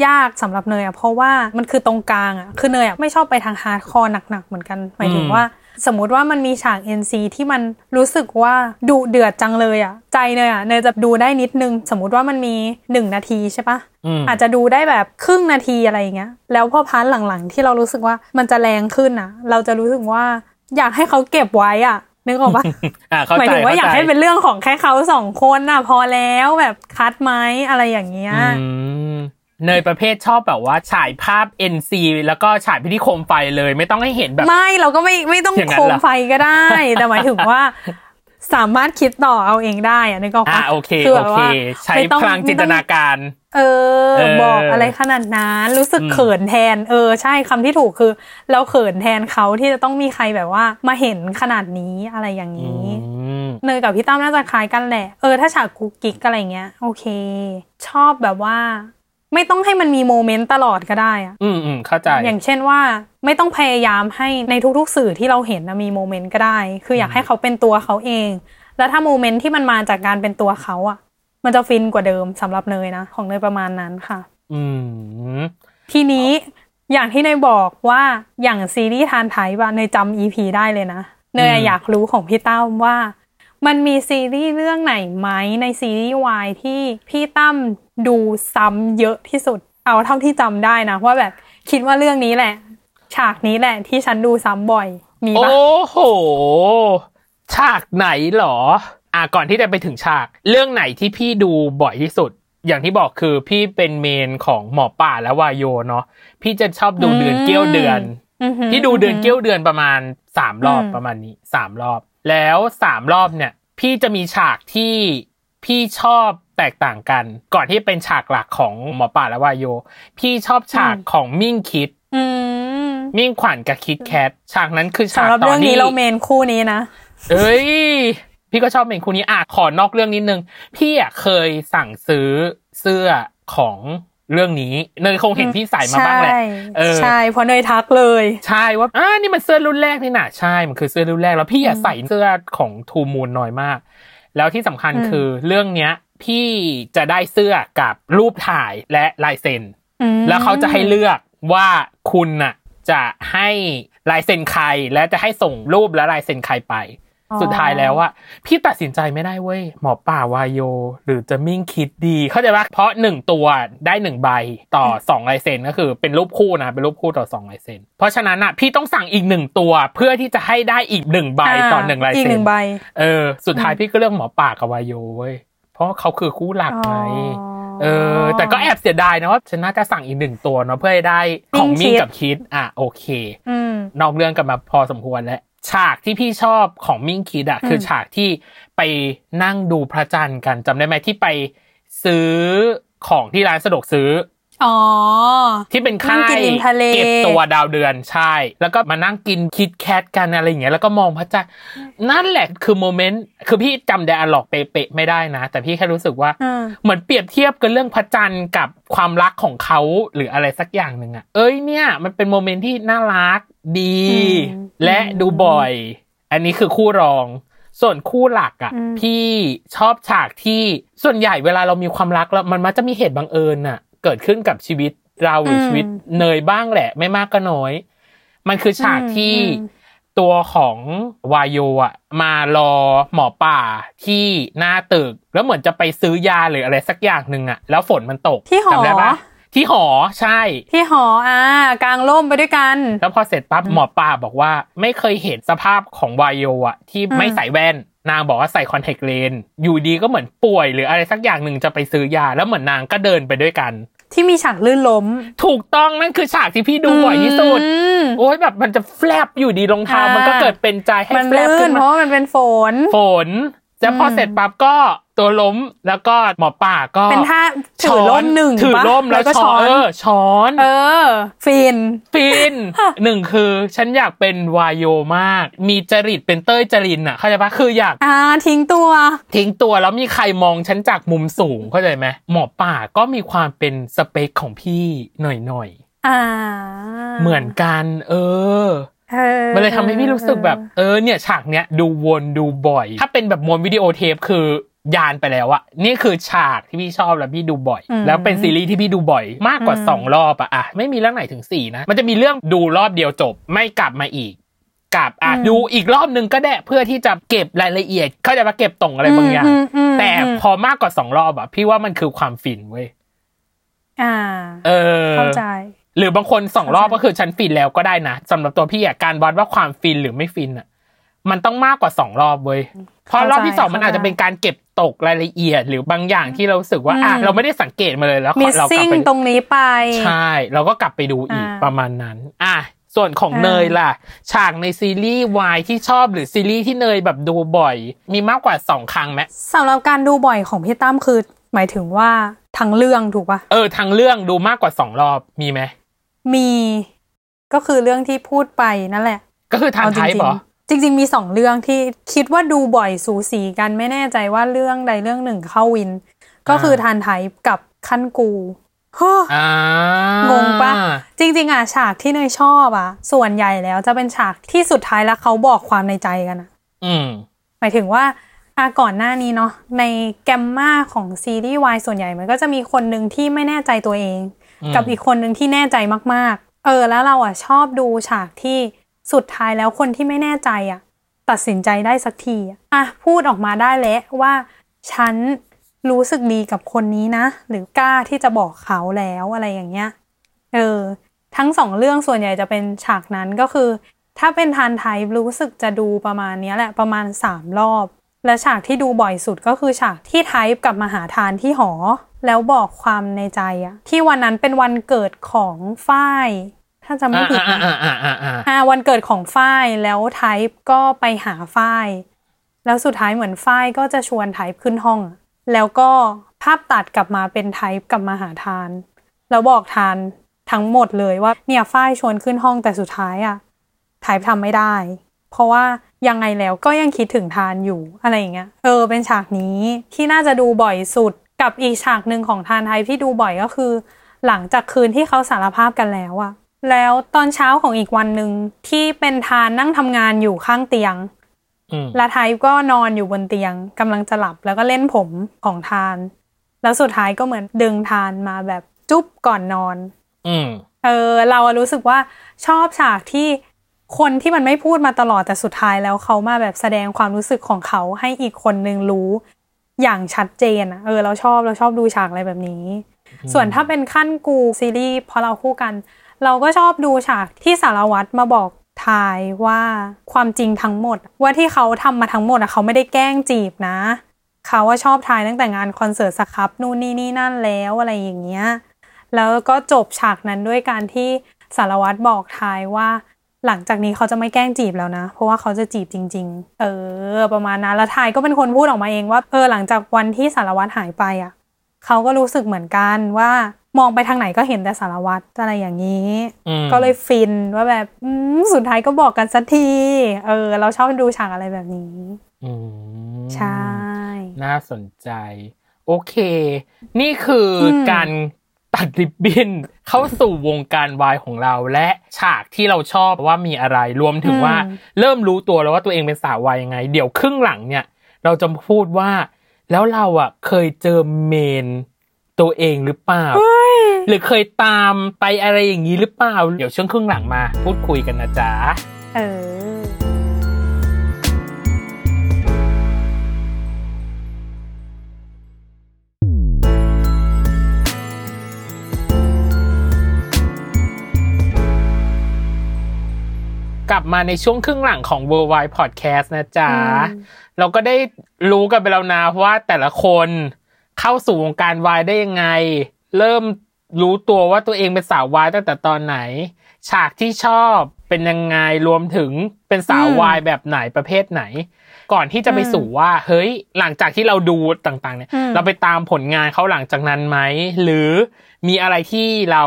ยากสำหรับเนยอ่ะเพราะว่ามันคือตรงกลางอ่ะคือเนยอ่ะไม่ชอบไปทางฮาร์ดคอร์หนักๆเหมือนกันหมายถึงว่าสมมติว่ามันมีฉาก เอ็น ซี ที่มันรู้สึกว่าดุเดือดจังเลยอ่ะใจเนยอ่ะเนยจะดูได้นิดนึงสมมติว่ามันมีหนึ่งนาทีใช่ปะอาจจะดูได้แบบครึ่งนาทีอะไรอย่างเงี้ยแล้วพอพาร์ทหลังๆที่เรารู้สึกว่ามันจะแรงขึ้นอ่ะเราจะรู้สึกว่าอยากให้เขาเก็บไว้อ่ะนึกออกปะหมายถึงว่าอยากให้เป็นเรื่องของแค่เขาสองคนน่ะพอแล้วแบบคัดไหมอะไรอย่างเงี้ยเนยประเภทชอบแบบว่าฉายภาพ เอ็น ซี แล้วก็ฉายพิธีโคมไฟเลยไม่ต้องให้เห็นแบบไม่เราก็ไม่ไม่ต้องโคมไฟก็ได้แต่หมายถึงว่าสามารถคิดต่อเอาเองได้อะนึกออกปะคือแบบว่าใช้พลังจินตนาการเออบอกอะไรขนาดนั้นรู้สึกเขินแทนเออใช่คำที่ถูกคือเราเขินแทนเขาที่จะต้องมีใครแบบว่ามาเห็นขนาดนี้อะไรอย่างนี้เนยกับพี่ตั้มน่าจะคล้ายกันแหละเออถ้าฉากกุ๊กกิ๊กอะไรเงี้ยโอเคชอบแบบว่าไม่ต้องให้มันมีโมเมนต์ตลอดก็ได้อะอืมอืมเข้าใจอย่างเช่นว่าไม่ต้องพยายามให้ในทุกๆสื่อที่เราเห็นนะมีโมเมนต์ก็ได้คืออยากให้เขาเป็นตัวเขาเองแล้วถ้าโมเมนต์ที่มันมาจากการเป็นตัวเขาอะมันจะฟินกว่าเดิมสำหรับเนยนะของเนยประมาณนั้นค่ะอืมทีนี้อย่างที่เนยบอกว่าอย่างซีรีส์ทานไทยว่าเนยจำ อี พี ได้เลยนะเนยอยากรู้ของพี่ตั้มว่ามันมีซีรีส์เรื่องไหนไหมในซีรีส์วายที่พี่ตั้มดูซ้ำเยอะที่สุดเอาเท่าที่จำได้นะว่าแบบคิดว่าเรื่องนี้แหละฉากนี้แหละที่ฉันดูซ้ำบ่อยมีปะโอ้โหฉากไหนหรออ่ะก่อนที่จะไปถึงฉากเรื่องไหนที่พี่ดูบ่อยที่สุดอย่างที่บอกคือพี่เป็นเมนของหมอป่าและวายโยเนาะพี่จะชอบดูเดือนเกี้ยวเดือนพี่ดูเดือนเกี้ยวเดือนประมาณสามรอบประมาณนี้สามรอบแล้วสามรอบเนี่ยพี่จะมีฉากที่พี่ชอบแตกต่างกันก่อนที่เป็นฉากหลักของหมอป่าและวายโยพี่ชอบฉากของมิ่งคิดมิ่งขวัญกับคิดแคทฉากนั้นคือฉากตอนนี้เราเมนคู่นี้นะเอ้ยพี่ก็ชอบเมนคู่นี้อ่ะขอนอกเรื่องนิดนึงพี่อ่ะเคยสั่งซื้อเสื้อของเรื่องนี้เนยคงเห็นพี่ใส่มาบ้างแหละเออใช่เพราะเนยทักเลยใช่ว่าอ่านี่มันเสื้อรุ่นแรกนี่น่ะใช่มันคือเสื้อรุ่นแรกแล้วพี่อ่ะใส่เสื้อของ ทู มูน น้อยมากแล้วที่สำคัญคือเรื่องเนี้ย พี่จะได้เสื้อกับรูปถ่ายและลายเซ็นแล้วเขาจะให้เลือกว่าคุณน่ะจะให้ลายเซ็นใครและจะให้ส่งรูปและลายเซ็นใครไปสุดท้ายแล้วอะพี่ตัดสินใจไม่ได้เว้ยหมอป่าวายโยหรือจะมิ่งคิดดีเข้าใจปะเพราะหนึ่งตัวได้หนึ่งใบต่อสองลายเซ็นก็คือเป็นรูปคู่นะเป็นรูปคู่ต่อสองลายเซ็นเพราะฉะนั้นอะพี่ต้องสั่งอีกหนึ่งตัวเพื่อที่จะให้ได้อีกหนึ่งใบต่อหนึ่งลายเซ็นอีกหนึ่งใบเออสุดท้ายพี่ก็เลือกหมอป่ากับวายโยเว้ยเพราะเขาคือคู่หลักไงเออแต่ก็แอบเสียดายนะว่าฉันน่าจะสั่งอีกหนึ่งตัวเนาะเพื่อให้ได้ของมิ่งกับคิดอ่ะโอเคนอกเรื่องกันมาพอสมควรแล้วฉากที่พี่ชอบของมิ่งคิดอ่ะคือฉากที่ไปนั่งดูพระจันทร์กันจำได้ไหมที่ไปซื้อของที่ร้านสะดวกซื้ออ๋อที่เป็นค่ายเก็บตัวดาวเดือนใช่แล้วก็มานั่งกินคิดแคทกันอะไรอย่างเงี้ยแล้วก็มองพระจันทร์นั่นแหละคือโมเมนต์คือพี่จำไดอะล็อกเป๊ะๆไม่ได้นะแต่พี่แค่รู้สึกว่าเหมือนเปรียบเทียบกันเรื่องพระจันทร์กับความรักของเขาหรืออะไรสักอย่างนึงอ่ะเอ้ยเนี่ยมันเป็นโมเมนต์ที่น่ารักดีและดูบ่อยอันนี้คือคู่รองส่วนคู่หลักอ่ะพี่ชอบฉากที่ส่วนใหญ่เวลาเรามีความรักแล้วมันมักจะมีเหตุบังเอิญอ่ะเกิดขึ้นกับชีวิตเราหรือชีวิตเนยบ้างแหละไม่มากก็น้อยมันคือฉากที่ตัวของวายโยอ่ะมารอหมอป่าที่หน้าตึกแล้วเหมือนจะไปซื้อยาหรืออะไรสักอย่างนึงอ่ะแล้วฝนมันตกจำได้ปะที่หอใช่ที่หออ่ากางร่มไปด้วยกันแล้วพอเสร็จปั๊บหมอป่าบอกว่าไม่เคยเห็นสภาพของวายโยอ่ะที่ไม่ใส่แว่นนางบอกว่าใส่คอนแทคเลนส์อยู่ดีก็เหมือนป่วยหรืออะไรสักอย่างหนึ่งจะไปซื้อยาแล้วเหมือนนางก็เดินไปด้วยกันที่มีฉากลื่นล้มถูกต้องนั่นคือฉากที่พี่ดูบ่อยที่สุดโอ๊ยแบบมันจะแฟลบอยู่ดีรองเท้ามันก็เกิดเป็นใจให้แฟลบขึ้นเพราะมันเป็นฝนฝนแล้วพอเสร็จปั๊บก็ตัวล้มแล้วก็หมอป่าก็เป็นท่าถือล้มหนึ่งถือล้มแล้วก็ช้อนเออช้อนเออฟินฟินหนึ่งคือฉันอยากเป็นวายโยมากมีจริตเป็นเต้ยจรินอ่ะเข้าใจปะคืออยากอ่าทิ้งตัวทิ้งตัวแล้วมีใครมองฉันจากมุมสูงเข้าใจไหมหมอป่าก็มีความเป็นสเปคของพี่หน่อยหน่อยอ่าเหมือนกันเออมันเลยทำให้พี่รู้สึกแบบเออเนี่ยฉากเนี้ยดูวนดูบ่อยถ้าเป็นแบบมวนวิดีโอเทปคือยานไปแล้วอะนี่คือฉากที่พี่ชอบแล้วพี่ดูบ่อยแล้วเป็นซีรีส์ที่พี่ดูบ่อยมากกว่าสองรอบอะอะไม่มีเรื่องไหนถึงสี่นะมันจะมีเรื่องดูรอบเดียวจบไม่กลับมาอีกกลับอะดูอีกรอบนึงก็ได้เพื่อที่จะเก็บรายละเอียดเขาจะมาเก็บตรงอะไรบางอย่างแต่พอมากกว่าสองรอบอะพี่ว่ามันคือความฟินเว้ยอ่าเออเข้าใจหรือบางคนสองรอบก็คือฉันฟินแล้วก็ได้นะสำหรับตัวพี่อ่ะการวัดว่าความฟินหรือไม่ฟินอ่ะมันต้องมากกว่าสองรอบเว้ยเพราะรอบที่สองมันอาจจะเป็นการเก็บตกรายละเอียดหรือบางอย่างที่เรารู้สึกว่าอ่ะเราไม่ได้สังเกตมาเลยแล้วเรากลับไปตรงนี้ไปใช่เราก็กลับไปดูอีกประมาณนั้นอ่ะส่วนของเนยล่ะฉากในซีรีส์วายที่ชอบหรือซีรีส์ที่เนยแบบดูบ่อยมีมากกว่าสองครั้งมั้ยสำหรับการดูบ่อยของพี่ตั้มคือหมายถึงว่าทั้งเรื่องถูกป่ะเออทั้งเรื่องดูมากกว่าสองรอบมีมั้ยมีก็คือเรื่องที่พูดไปนั่นแหละก็คือทางไทยเหรอจริงๆมีสองเรื่องที่คิดว่าดูบ่อยสูสีกันไม่แน่ใจว่าเรื่องใดเรื่องหนึ่งเข้าวินก็คือทานไทยกับขั้นกูอ่างงปะจริงๆอ่ะฉากที่เนยชอบอ่ะส่วนใหญ่แล้วจะเป็นฉากที่สุดท้ายแล้วเขาบอกความในใจกันอ่ะอืมหมายถึงว่าอ่ะก่อนหน้านี้เนาะในแกมม่าของซีรีส์ Y ส่วนใหญ่มันก็จะมีคนนึงที่ไม่แน่ใจตัวเองกับอีกคนนึงที่แน่ใจมากๆเออแล้วเราอ่ะชอบดูฉากที่สุดท้ายแล้วคนที่ไม่แน่ใจอ่ะตัดสินใจได้สักทีอ่ะพูดออกมาได้แล้วว่าฉันรู้สึกดีกับคนนี้นะหรือกล้าที่จะบอกเขาแล้วอะไรอย่างเงี้ยเออทั้งสองเรื่องส่วนใหญ่จะเป็นฉากนั้นก็คือถ้าเป็นทานไทยรู้สึกจะดูประมาณนี้แหละประมาณสามรอบและฉากที่ดูบ่อยสุดก็คือฉากที่ไทป์กับมหาทานที่หอแล้วบอกความในใจอะที่วันนั้นเป็นวันเกิดของฝ้ายถ้าจำไม่ผิดนะอ่าวันเกิดของฝ้ายแล้วไทป์ก็ไปหาฝ้ายแล้วสุดท้ายเหมือนฝ้ายก็จะชวนไทป์ขึ้นห้องแล้วก็ภาพตัดกลับมาเป็นไทป์กับมหาทานแล้วบอกทานทั้งหมดเลยว่าเนี่ยฝ้ายชวนขึ้นห้องแต่สุดท้ายอะไทป์ทำไม่ได้เพราะว่ายังไงแล้วก็ยังคิดถึงทานอยู่อะไรอย่างเงี้ยเออเป็นฉากนี้ที่น่าจะดูบ่อยสุดกับอีกฉากหนึ่งของทานไทยที่ดูบ่อยก็คือหลังจากคืนที่เขาสารภาพกันแล้วอะแล้วตอนเช้าของอีกวันนึงที่เป็นทานนั่งทำงานอยู่ข้างเตียง และไทป์ก็นอนอยู่บนเตียงกำลังจะหลับแล้วก็เล่นผมของทานแล้วสุดท้ายก็เหมือนดึงทานมาแบบจุ๊บก่อนนอนอืมเออเรารู้สึกว่าชอบฉากที่คนที่มันไม่พูดมาตลอดแต่สุดท้ายแล้วเขามาแบบแสดงความรู้สึกของเขาให้อีกคนนึงรู้อย่างชัดเจนอ่ะเออเราชอบเราชอบดูฉากอะไรแบบนี้ส่วนถ้าเป็นขั้นกูซีรีส์พอเราคู่กันเราก็ชอบดูฉากที่สารวัตรมาบอกทายว่าความจริงทั้งหมดว่าที่เขาทำมาทั้งหมดอ่ะเขาไม่ได้แกล้งจีบนะเขาว่าชอบทายตั้งแต่งานคอนเสิร์ตสครับนู่นนี่นี่นั่นแล้วอะไรอย่างเงี้ยแล้วก็จบฉากนั้นด้วยการที่สารวัตรบอกทายว่าหลังจากนี้เขาจะไม่แกล้งจีบแล้วนะเพราะว่าเขาจะจีบจริงๆเออประมาณนั้นแล้วทายก็เป็นคนพูดออกมาเองว่าเออหลังจากวันที่สารวัตรหายไปอ่ะเขาก็รู้สึกเหมือนกันว่ามองไปทางไหนก็เห็นแต่สารวัตรอะไรอย่างนี้ก็เลยฟินว่าแบบสุดท้ายก็บอกกันสักทีเออเราชอบดูฉากอะไรแบบนี้ใช่น่าสนใจโอเคนี่คือการตัดริบบิ้นเข้าสู่วงการวายของเราและฉากที่เราชอบว่ามีอะไรรวมถึงว่าเริ่มรู้ตัวแล้วว่าตัวเองเป็นสาววายยังไงเดี๋ยวครึ่งหลังเนี่ยเราจะพูดว่าแล้วเราอ่ะเคยเจอเมนตัวเองหรือเปล่าหรือเคยตามไปอะไรอย่างนี้หรือเปล่าเดี๋ยวช่วงครึ่งหลังมาพูดคุยกันนะจ๊ะเออกลับมาในช่วงครึ่งหลังของ World Wide Podcast นะจ๊ะเราก็ได้รู้กันไปแล้วนะว่าแต่ละคนเข้าสู่วงการวายได้ยังไงเริ่มรู้ตัวว่าตัวเองเป็นสาววายตั้งแต่ตอนไหนฉากที่ชอบเป็นยังไงรวมถึงเป็นสาววายแบบไหนประเภทไหนก่อนที่จะไปสู่ว่าเฮ้ยหลังจากที่เราดูต่างๆเนี่ยเราไปตามผลงานเขาหลังจากนั้นไหมหรือมีอะไรที่เรา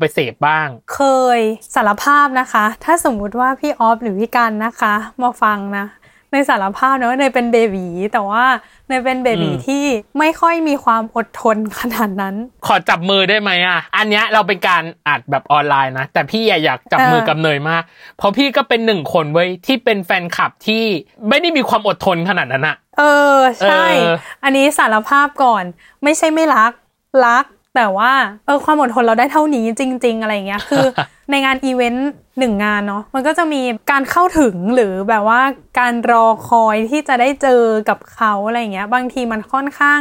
ไปเสพบ้างเคยสารภาพนะคะถ้าสมมุติว่าพี่ออฟหรือพี่กันนะคะมาฟังนะในสารภาพนะว่าในเป็นเบบีแต่ว่าในเป็นเบบีที่ไม่ค่อยมีความอดทนขนาดนั้นขอจับมือได้ไหมอ่ะอันเนี้ยเราเป็นการอัดแบบออนไลน์นะแต่พี่อยากจับมือกับเนยมากเพราะพี่ก็เป็นหนึ่งคนเว้ยที่เป็นแฟนคลับที่ไม่ได้มีความอดทนขนาดนั้นอ่ะเออใช่อันนี้สารภาพก่อนไม่ใช่ไม่รักรักแต่ว่าเออความอดทนเราได้เท่านี้จริงๆอะไรอย่างเงี้ยคือ ในงานอีเวนต์หนึ่งงานเนาะมันก็จะมีการเข้าถึงหรือแบบว่าการรอคอยที่จะได้เจอกับเขาอะไรอย่างเงี้ยบางทีมันค่อนข้าง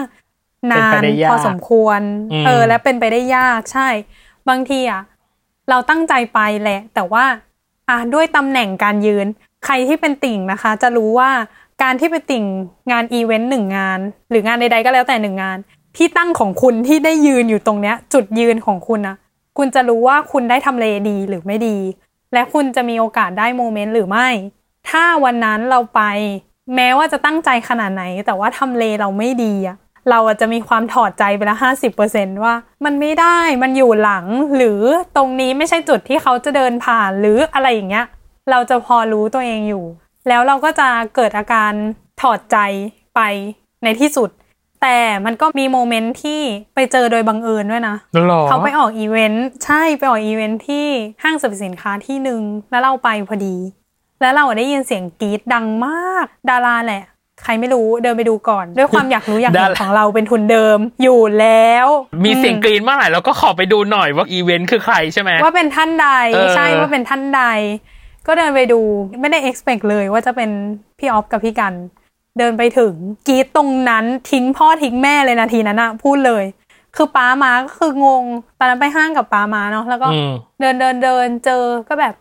นานพอสมควรเออและเป็นไปได้ยากใช่บางทีอ่ะเราตั้งใจไปแหละแต่ว่าอ่ะด้วยตำแหน่งการยืนใครที่เป็นติ่งนะคะจะรู้ว่าการที่ไปติ่งงานอีเวนต์หนึ่งงานหรืองานใดๆก็แล้วแต่หนึ่งงานที่ตั้งของคุณที่ได้ยืนอยู่ตรงเนี้ยจุดยืนของคุณนะคุณจะรู้ว่าคุณได้ทำเลดีหรือไม่ดีและคุณจะมีโอกาสได้โมเมนต์หรือไม่ถ้าวันนั้นเราไปแม้ว่าจะตั้งใจขนาดไหนแต่ว่าทำเลเราไม่ดีอะเราอาจจะมีความถอดใจไปละ ห้าสิบเปอร์เซ็นต์ ว่ามันไม่ได้มันอยู่หลังหรือตรงนี้ไม่ใช่จุดที่เขาจะเดินผ่านหรืออะไรอย่างเงี้ยเราจะพอรู้ตัวเองอยู่แล้วเราก็จะเกิดอาการถอดใจไปในที่สุดแต่มันก็มีโมเมนต์ที่ไปเจอโดยบังเอิญด้วยนะเขาไปออกอีเวนต์ใช่ไปออกอีเวนต์ที่ห้างสรรพสินค้าที่หนึ่งแล้วเราไปพอดีแล้วเราได้ยินเสียงกรี๊ดดังมากดาราแหละใครไม่รู้เดินไปดูก่อนด้วยความอยากรู้อยากเห็น ของเราเป็นทุนเดิมอยู่แล้วมีเสียงกรี๊ดเมื่อไหร่เราก็ขอไปดูหน่อยว่าอีเวนต์คือใครใช่ไหมว่าเป็นท่านใดใช่ว่าเป็นท่านใดก็เดินไปดูไม่ได้ expect เลยว่าจะเป็นพี่ออฟกับพี่กันเดินไปถึงกรี๊ดตรงนั้นทิ้งพ่อทิ้งแม่เลยนาทีนั้นอะพูดเลยคือป้ามาก็คืองงตอนนั้นไปห้างกับป้ามาเนาะแล้วก็เดินเดินเดินเจอก็แบบ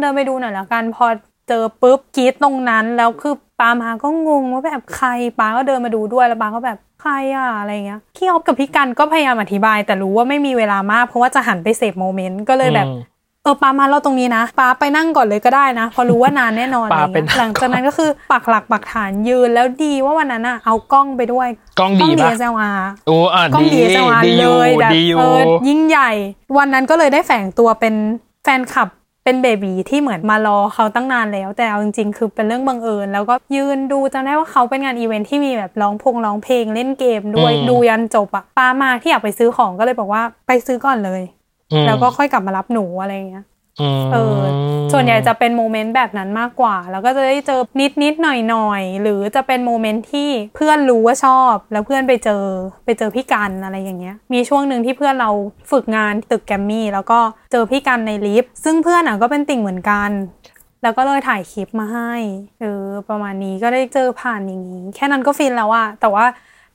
เดินไปดูหน่อยแล้วกันพอเจอปุ๊บกรี๊ดตรงนั้นแล้วคือป้ามาก็งงว่าแบบใครป้าก็เดินมาดูด้วยแล้วป้าก็แบบใครอะอะไรเงี้ยพี่ออฟกับพี่กันก็พยายามอธิบายแต่รู้ว่าไม่มีเวลามากเพราะว่าจะหันไปเสพโมเมนต์ก็เลยแบบเออป้ามาเราตรงนี้นะป้าไปนั่งก่อนเลยก็ได้นะพอรู้ว่านานแน่นอนป้าเป็นหลังจากนั้นก็คือปักหลักปักฐานยืนแล้วดีว่าวันนั้นอะเอากล้องไปด้วยกล้องดีป่ะโอ้อ่ะดีดีเลยแบบเออยิ่งใหญ่วันนั้นก็เลยได้แฝงตัวเป็นแฟนคลับเป็นเบบีที่เหมือนมารอเขาตั้งนานแล้วแต่เอาจริงๆคือเป็นเรื่องบังเอิญแล้วก็ยืนดูจำได้ว่าเขาเป็นงานอีเวนท์ที่มีแบบร้องพงร้องเพลงเล่นเกมด้วยดูยันจบอะป้ามาที่อยากไปซื้อของก็เลยบอกว่าไปซื้อก่อนเลยแล้วก็ค่อยกลับมารับหนูอะไรเงี้ย เออส่วนใหญ่จะเป็นโมเมนต์แบบนั้นมากกว่าแล้วก็จะได้เจอนิดๆหน่อยๆหรือจะเป็นโมเมนต์ที่เพื่อนรู้ว่าชอบแล้วเพื่อนไปเจอไปเจอพี่กันอะไรอย่างเงี้ยมีช่วงนึงที่เพื่อนเราฝึกงานตึกแกรมมี่แล้วก็เจอพี่กันในลิฟต์ซึ่งเพื่อนอ่ะก็เป็นติ่งเหมือนกันแล้วก็เลยถ่ายคลิปมาให้เออประมาณนี้ก็ได้เจอผ่านอย่างงี้แค่นั้นก็ฟินแล้วอะแต่ว่า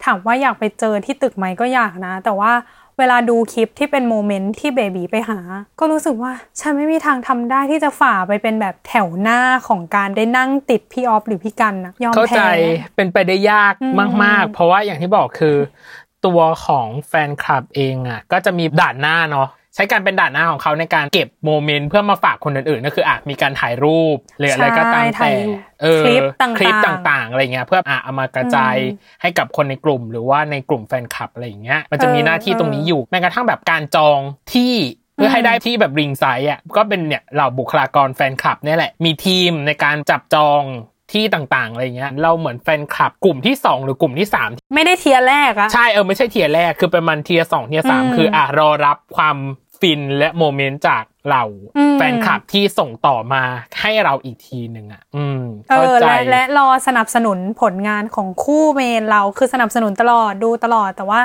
ถามว่าอยากไปเจอที่ตึกไหมก็อยากนะแต่ว่าเวลาดูคลิปที่เป็นโมเมนต์ที่เบบีไปหาก็รู้สึกว่าฉันไม่มีทางทำได้ที่จะฝ่าไปเป็นแบบแถวหน้าของการได้นั่งติดพี่ออฟหรือพี่กันนะยอมแพ้เข้าใจเป็นไปได้ยากมากๆเพราะว่าอย่างที่บอกคือตัวของแฟนคลับเองอ่ะก็จะมีด่านหน้าเนาะใช้การเป็นด่านหน้าของเขาในการเก็บโมเมนต์เพื่อมาฝากคนอื่นๆก็คืออ่ะมีการถ่ายรูปหรืออะไรก็ตามแต่เออคลิปต่างๆอะไรเงี้ยเพื่ออ่ะเอามากระจายให้กับคนในกลุ่มหรือว่าในกลุ่มแฟนคลับอะไรอย่างเงี้ยมันจะมีหน้าที่ตรงนี้อยู่แม้กระทั่งแบบการจองที่เพื่อให้ได้ที่แบบริงไซด์อ่ะก็เป็นเนี่ยเหล่าบุคลากรแฟนคลับนี่แหละมีทีมในการจับจองที่ต่างๆอะไรเงี้ยเราเหมือนแฟนคลับกลุ่มที่สองหรือกลุ่มที่สามไม่ได้เทียร์แรกอะใช่เออไม่ใช่เทียร์แรกคือประมาณเทียร์สองเทียร์สามคืออ่ะรอรับความฟินและโมเมนต์จากเราแฟนคลับที่ส่งต่อมาให้เราอีกทีนึงอ่ะอืมเข้าใจและและรอสนับสนุนผลงานของคู่เมนเราคือสนับสนุนตลอดดูตลอดแต่ว่า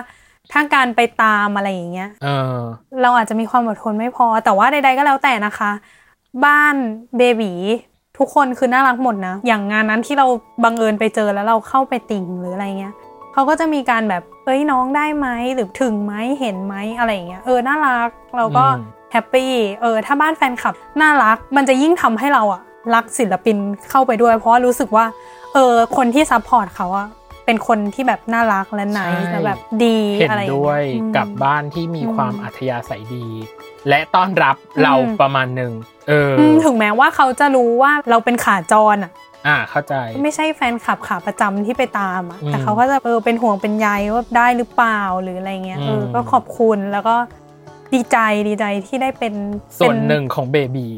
ถ้าการไปตามอะไรอย่างเงี้ยเออเราอาจจะมีความอดทนไม่พอแต่ว่าใดๆก็แล้วแต่นะคะบ้านเบบีทุกคนคือน่ารักหมดนะอย่างงานนั้นที่เราบังเอิญไปเจอแล้วเราเข้าไปติ่งหรืออะไรเงี้ยเขาก็จะมีการแบบเอ้ยน้องได้ไหมหรือถึงไหมเห็นไหมอะไรอย่างเงี้ยเออน่ารักเราก็แฮปปี้เออถ้าบ้านแฟนคลับน่ารักมันจะยิ่งทำให้เราอะรักศิลปินเข้าไปด้วยเพราะรู้สึกว่าเออคนที่ซัพพอร์ตเขาอะเป็นคนที่แบบน่ารักและไนท์และแบบดีอะไรอย่างเงี้ยเห็นด้วยกับบ้านที่มีความอัธยาศัยดีและต้อนรับเราประมาณนึงเออถึงแม้ว่าเขาจะรู้ว่าเราเป็นขาจรอะอ่าเข้าใจไม่ใช่แฟนคลับขาประจำที่ไปตามอ่ะแต่เขาก็จะเออเป็นห่วงเป็นใยว่าได้หรือเปล่าหรืออะไรเงี้ยเออก็ขอบคุณแล้วก็ดีใจดีใจที่ได้เป็นส่วนหนึ่งของเบบี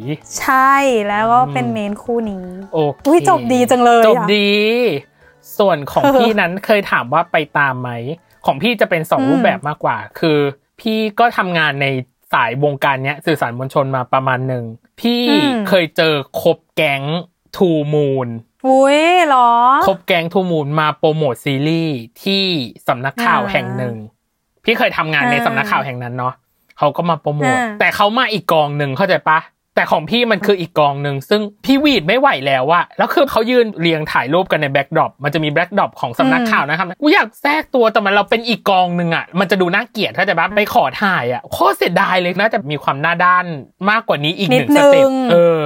ใช่แล้วก็เป็นเมนคู่นี้โอเคอุ้ยจบดีจังเลยจบดีส่วนของ พี่นั้นเคยถามว่าไปตามไหมของพี่จะเป็นสองรูปแบบมากกว่าคือพี่ก็ทำงานในสายวงการเนี้ยสื่อสารมวลชนมาประมาณนึงพี่เคยเจอคบแก๊งทู Moon อุ้ยหรอคบแก๊งทู Moon มาโปรโมทซีรีส์ที่สำนักข่าวแห่งหนึ่งพี่เคยทำงานในสำนักข่าวแห่งนั้นเนาะเขาก็มาโปรโมทแต่เขามาอีกกองหนึ่งเข้าใจปะแต่ของพี่มันคืออีกกองหนึ่งซึ่งพี่วีดไม่ไหวแล้วอะแล้วคือเขายืนเรียงถ่ายรูปกันในแบ็คดรอปมันจะมีแบ็คดรอปของสำนักข่าวนะครับกูอยากแทรกตัวแต่มันเราเป็นอีกกองหนึ่งอะมันจะดูน่าเกลียดเข้าใจปะไปขอถ่ายอะโคตรเสียดายเลยน่าจะมีความหน้าด้านมากกว่านี้อีกหนึ่งสเต็ปเออ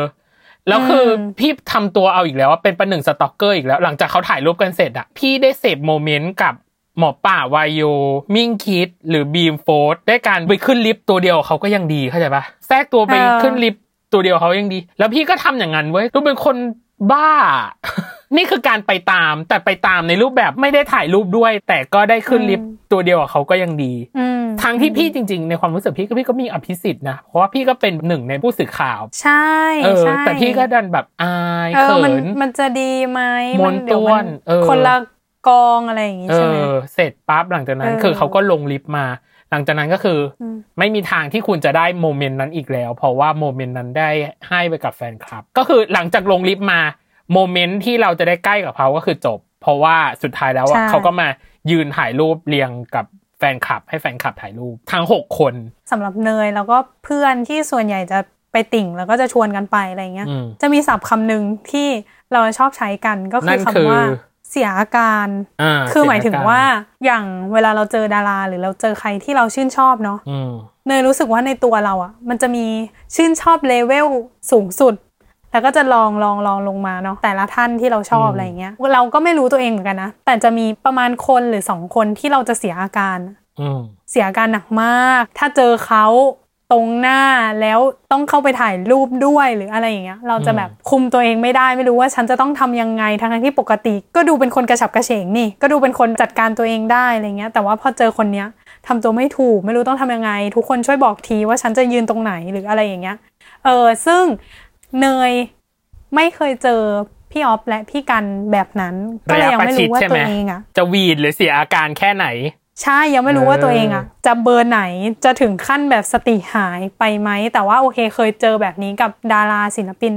แล้วคือพี่ทำตัวเอาอีกแล้วว่าเป็นประหนึ่งสต็อกเกอร์อีกแล้วหลังจากเขาถ่ายรูปกันเสร็จอ่ะพี่ได้เสพโมเมนต์กับหมอป่าวายโยมิ่งคิดหรือบีมโฟร์ดได้การไปขึ้นลิฟต์ตัวเดียวเขาก็ยังดีเข้าใจปะแทรกตัวไปขึ้นลิฟต์ตัวเดียวเขายังดีแล้วพี่ก็ทำอย่างนั้นเว้ยรู้เป็นคนบ้า นี่คือการไปตามแต่ไปตามในรูปแบบไม่ได้ถ่ายรูปด้วยแต่ก็ได้ขึ้นลิฟต์ตัวเดียวเขาก็ยังดีทางที่พี่จริงๆในความรู้สึกพี่ก็พี่ก็มีอภิสิทธิ์นะเพราะว่าพี่ก็เป็นหนึ่งในผู้สื่อข่าวใช่เออแต่พี่ก็ดันแบบอายเขินมันจะดีไหมมันเดี๋ยวมันคนละกองอะไรอย่างงี้ใช่ไหมเสร็จปั๊บหลังจากนั้นคือเขาก็ลงลิฟต์มาหลังจากนั้นก็คือไม่มีทางที่คุณจะได้โมเมนต์นั้นอีกแล้วเพราะว่าโมเมนต์นั้นได้ให้ไปกับแฟนคลับก็คือหลังจากลงลิฟต์มาโมเมนต์ที่เราจะได้ใกล้กับเขาก็คือจบเพราะว่าสุดท้ายแล้วเขาก็มายืนถ่ายรูปเรียงกับแฟนคลับให้แฟนคลับถ่ายรูปทั้งหกคนสำหรับเนยแล้วก็เพื่อนที่ส่วนใหญ่จะไปติ่งแล้วก็จะชวนกันไปอะไรเงี้ยจะมีศัพท์คำหนึ่งที่เราชอบใช้กันก็คือคำว่าเสียอาการคือหมายถึงว่าอย่างเวลาเราเจอดาราหรือเราเจอใครที่เราชื่นชอบเนาะเนยรู้สึกว่าในตัวเราอ่ะมันจะมีชื่นชอบเลเวลสูงสุดแล้วก็จะลองลองลองลงมาเนาะแต่ละท่านที่เราชอบอะไรเงี้ยเราก็ไม่รู้ตัวเองเหมือนกันนะแต่จะมีประมาณคนหรือสองคนที่เราจะเสียอาการเสียอาการหนักมากถ้าเจอเขาตรงหน้าแล้วต้องเข้าไปถ่ายรูปด้วยหรืออะไรอย่างเงี้ยเราจะแบบคุมตัวเองไม่ได้ไม่รู้ว่าฉันจะต้องทำยังไงทั้งที่ปกติก็ดูเป็นคนกระฉับกระเฉงนี่ก็ดูเป็นคนจัดการตัวเองได้อะไรเงี้ยแต่ว่าพอเจอคนเนี้ยทำตัวไม่ถูกไม่รู้ต้องทำยังไงทุกคนช่วยบอกทีว่าฉันจะยืนตรงไหนหรืออะไรอย่างเงี้ยเออซึ่งเนยไม่เคยเจอพี่ออฟและพี่กันแบบนั้นก็เลยยังไม่รู้ว่าตัวเองอ่ะจะวีดหรือเสียอาการแค่ไหน ใช่ยังไม่รู้ว่าตัวเองอ่ะจะเบอร์ไหนจะถึงขั้นแบบสติหายไปไหมแต่ว่าโอเคเคยเจอแบบนี้กับดาราศิลปิน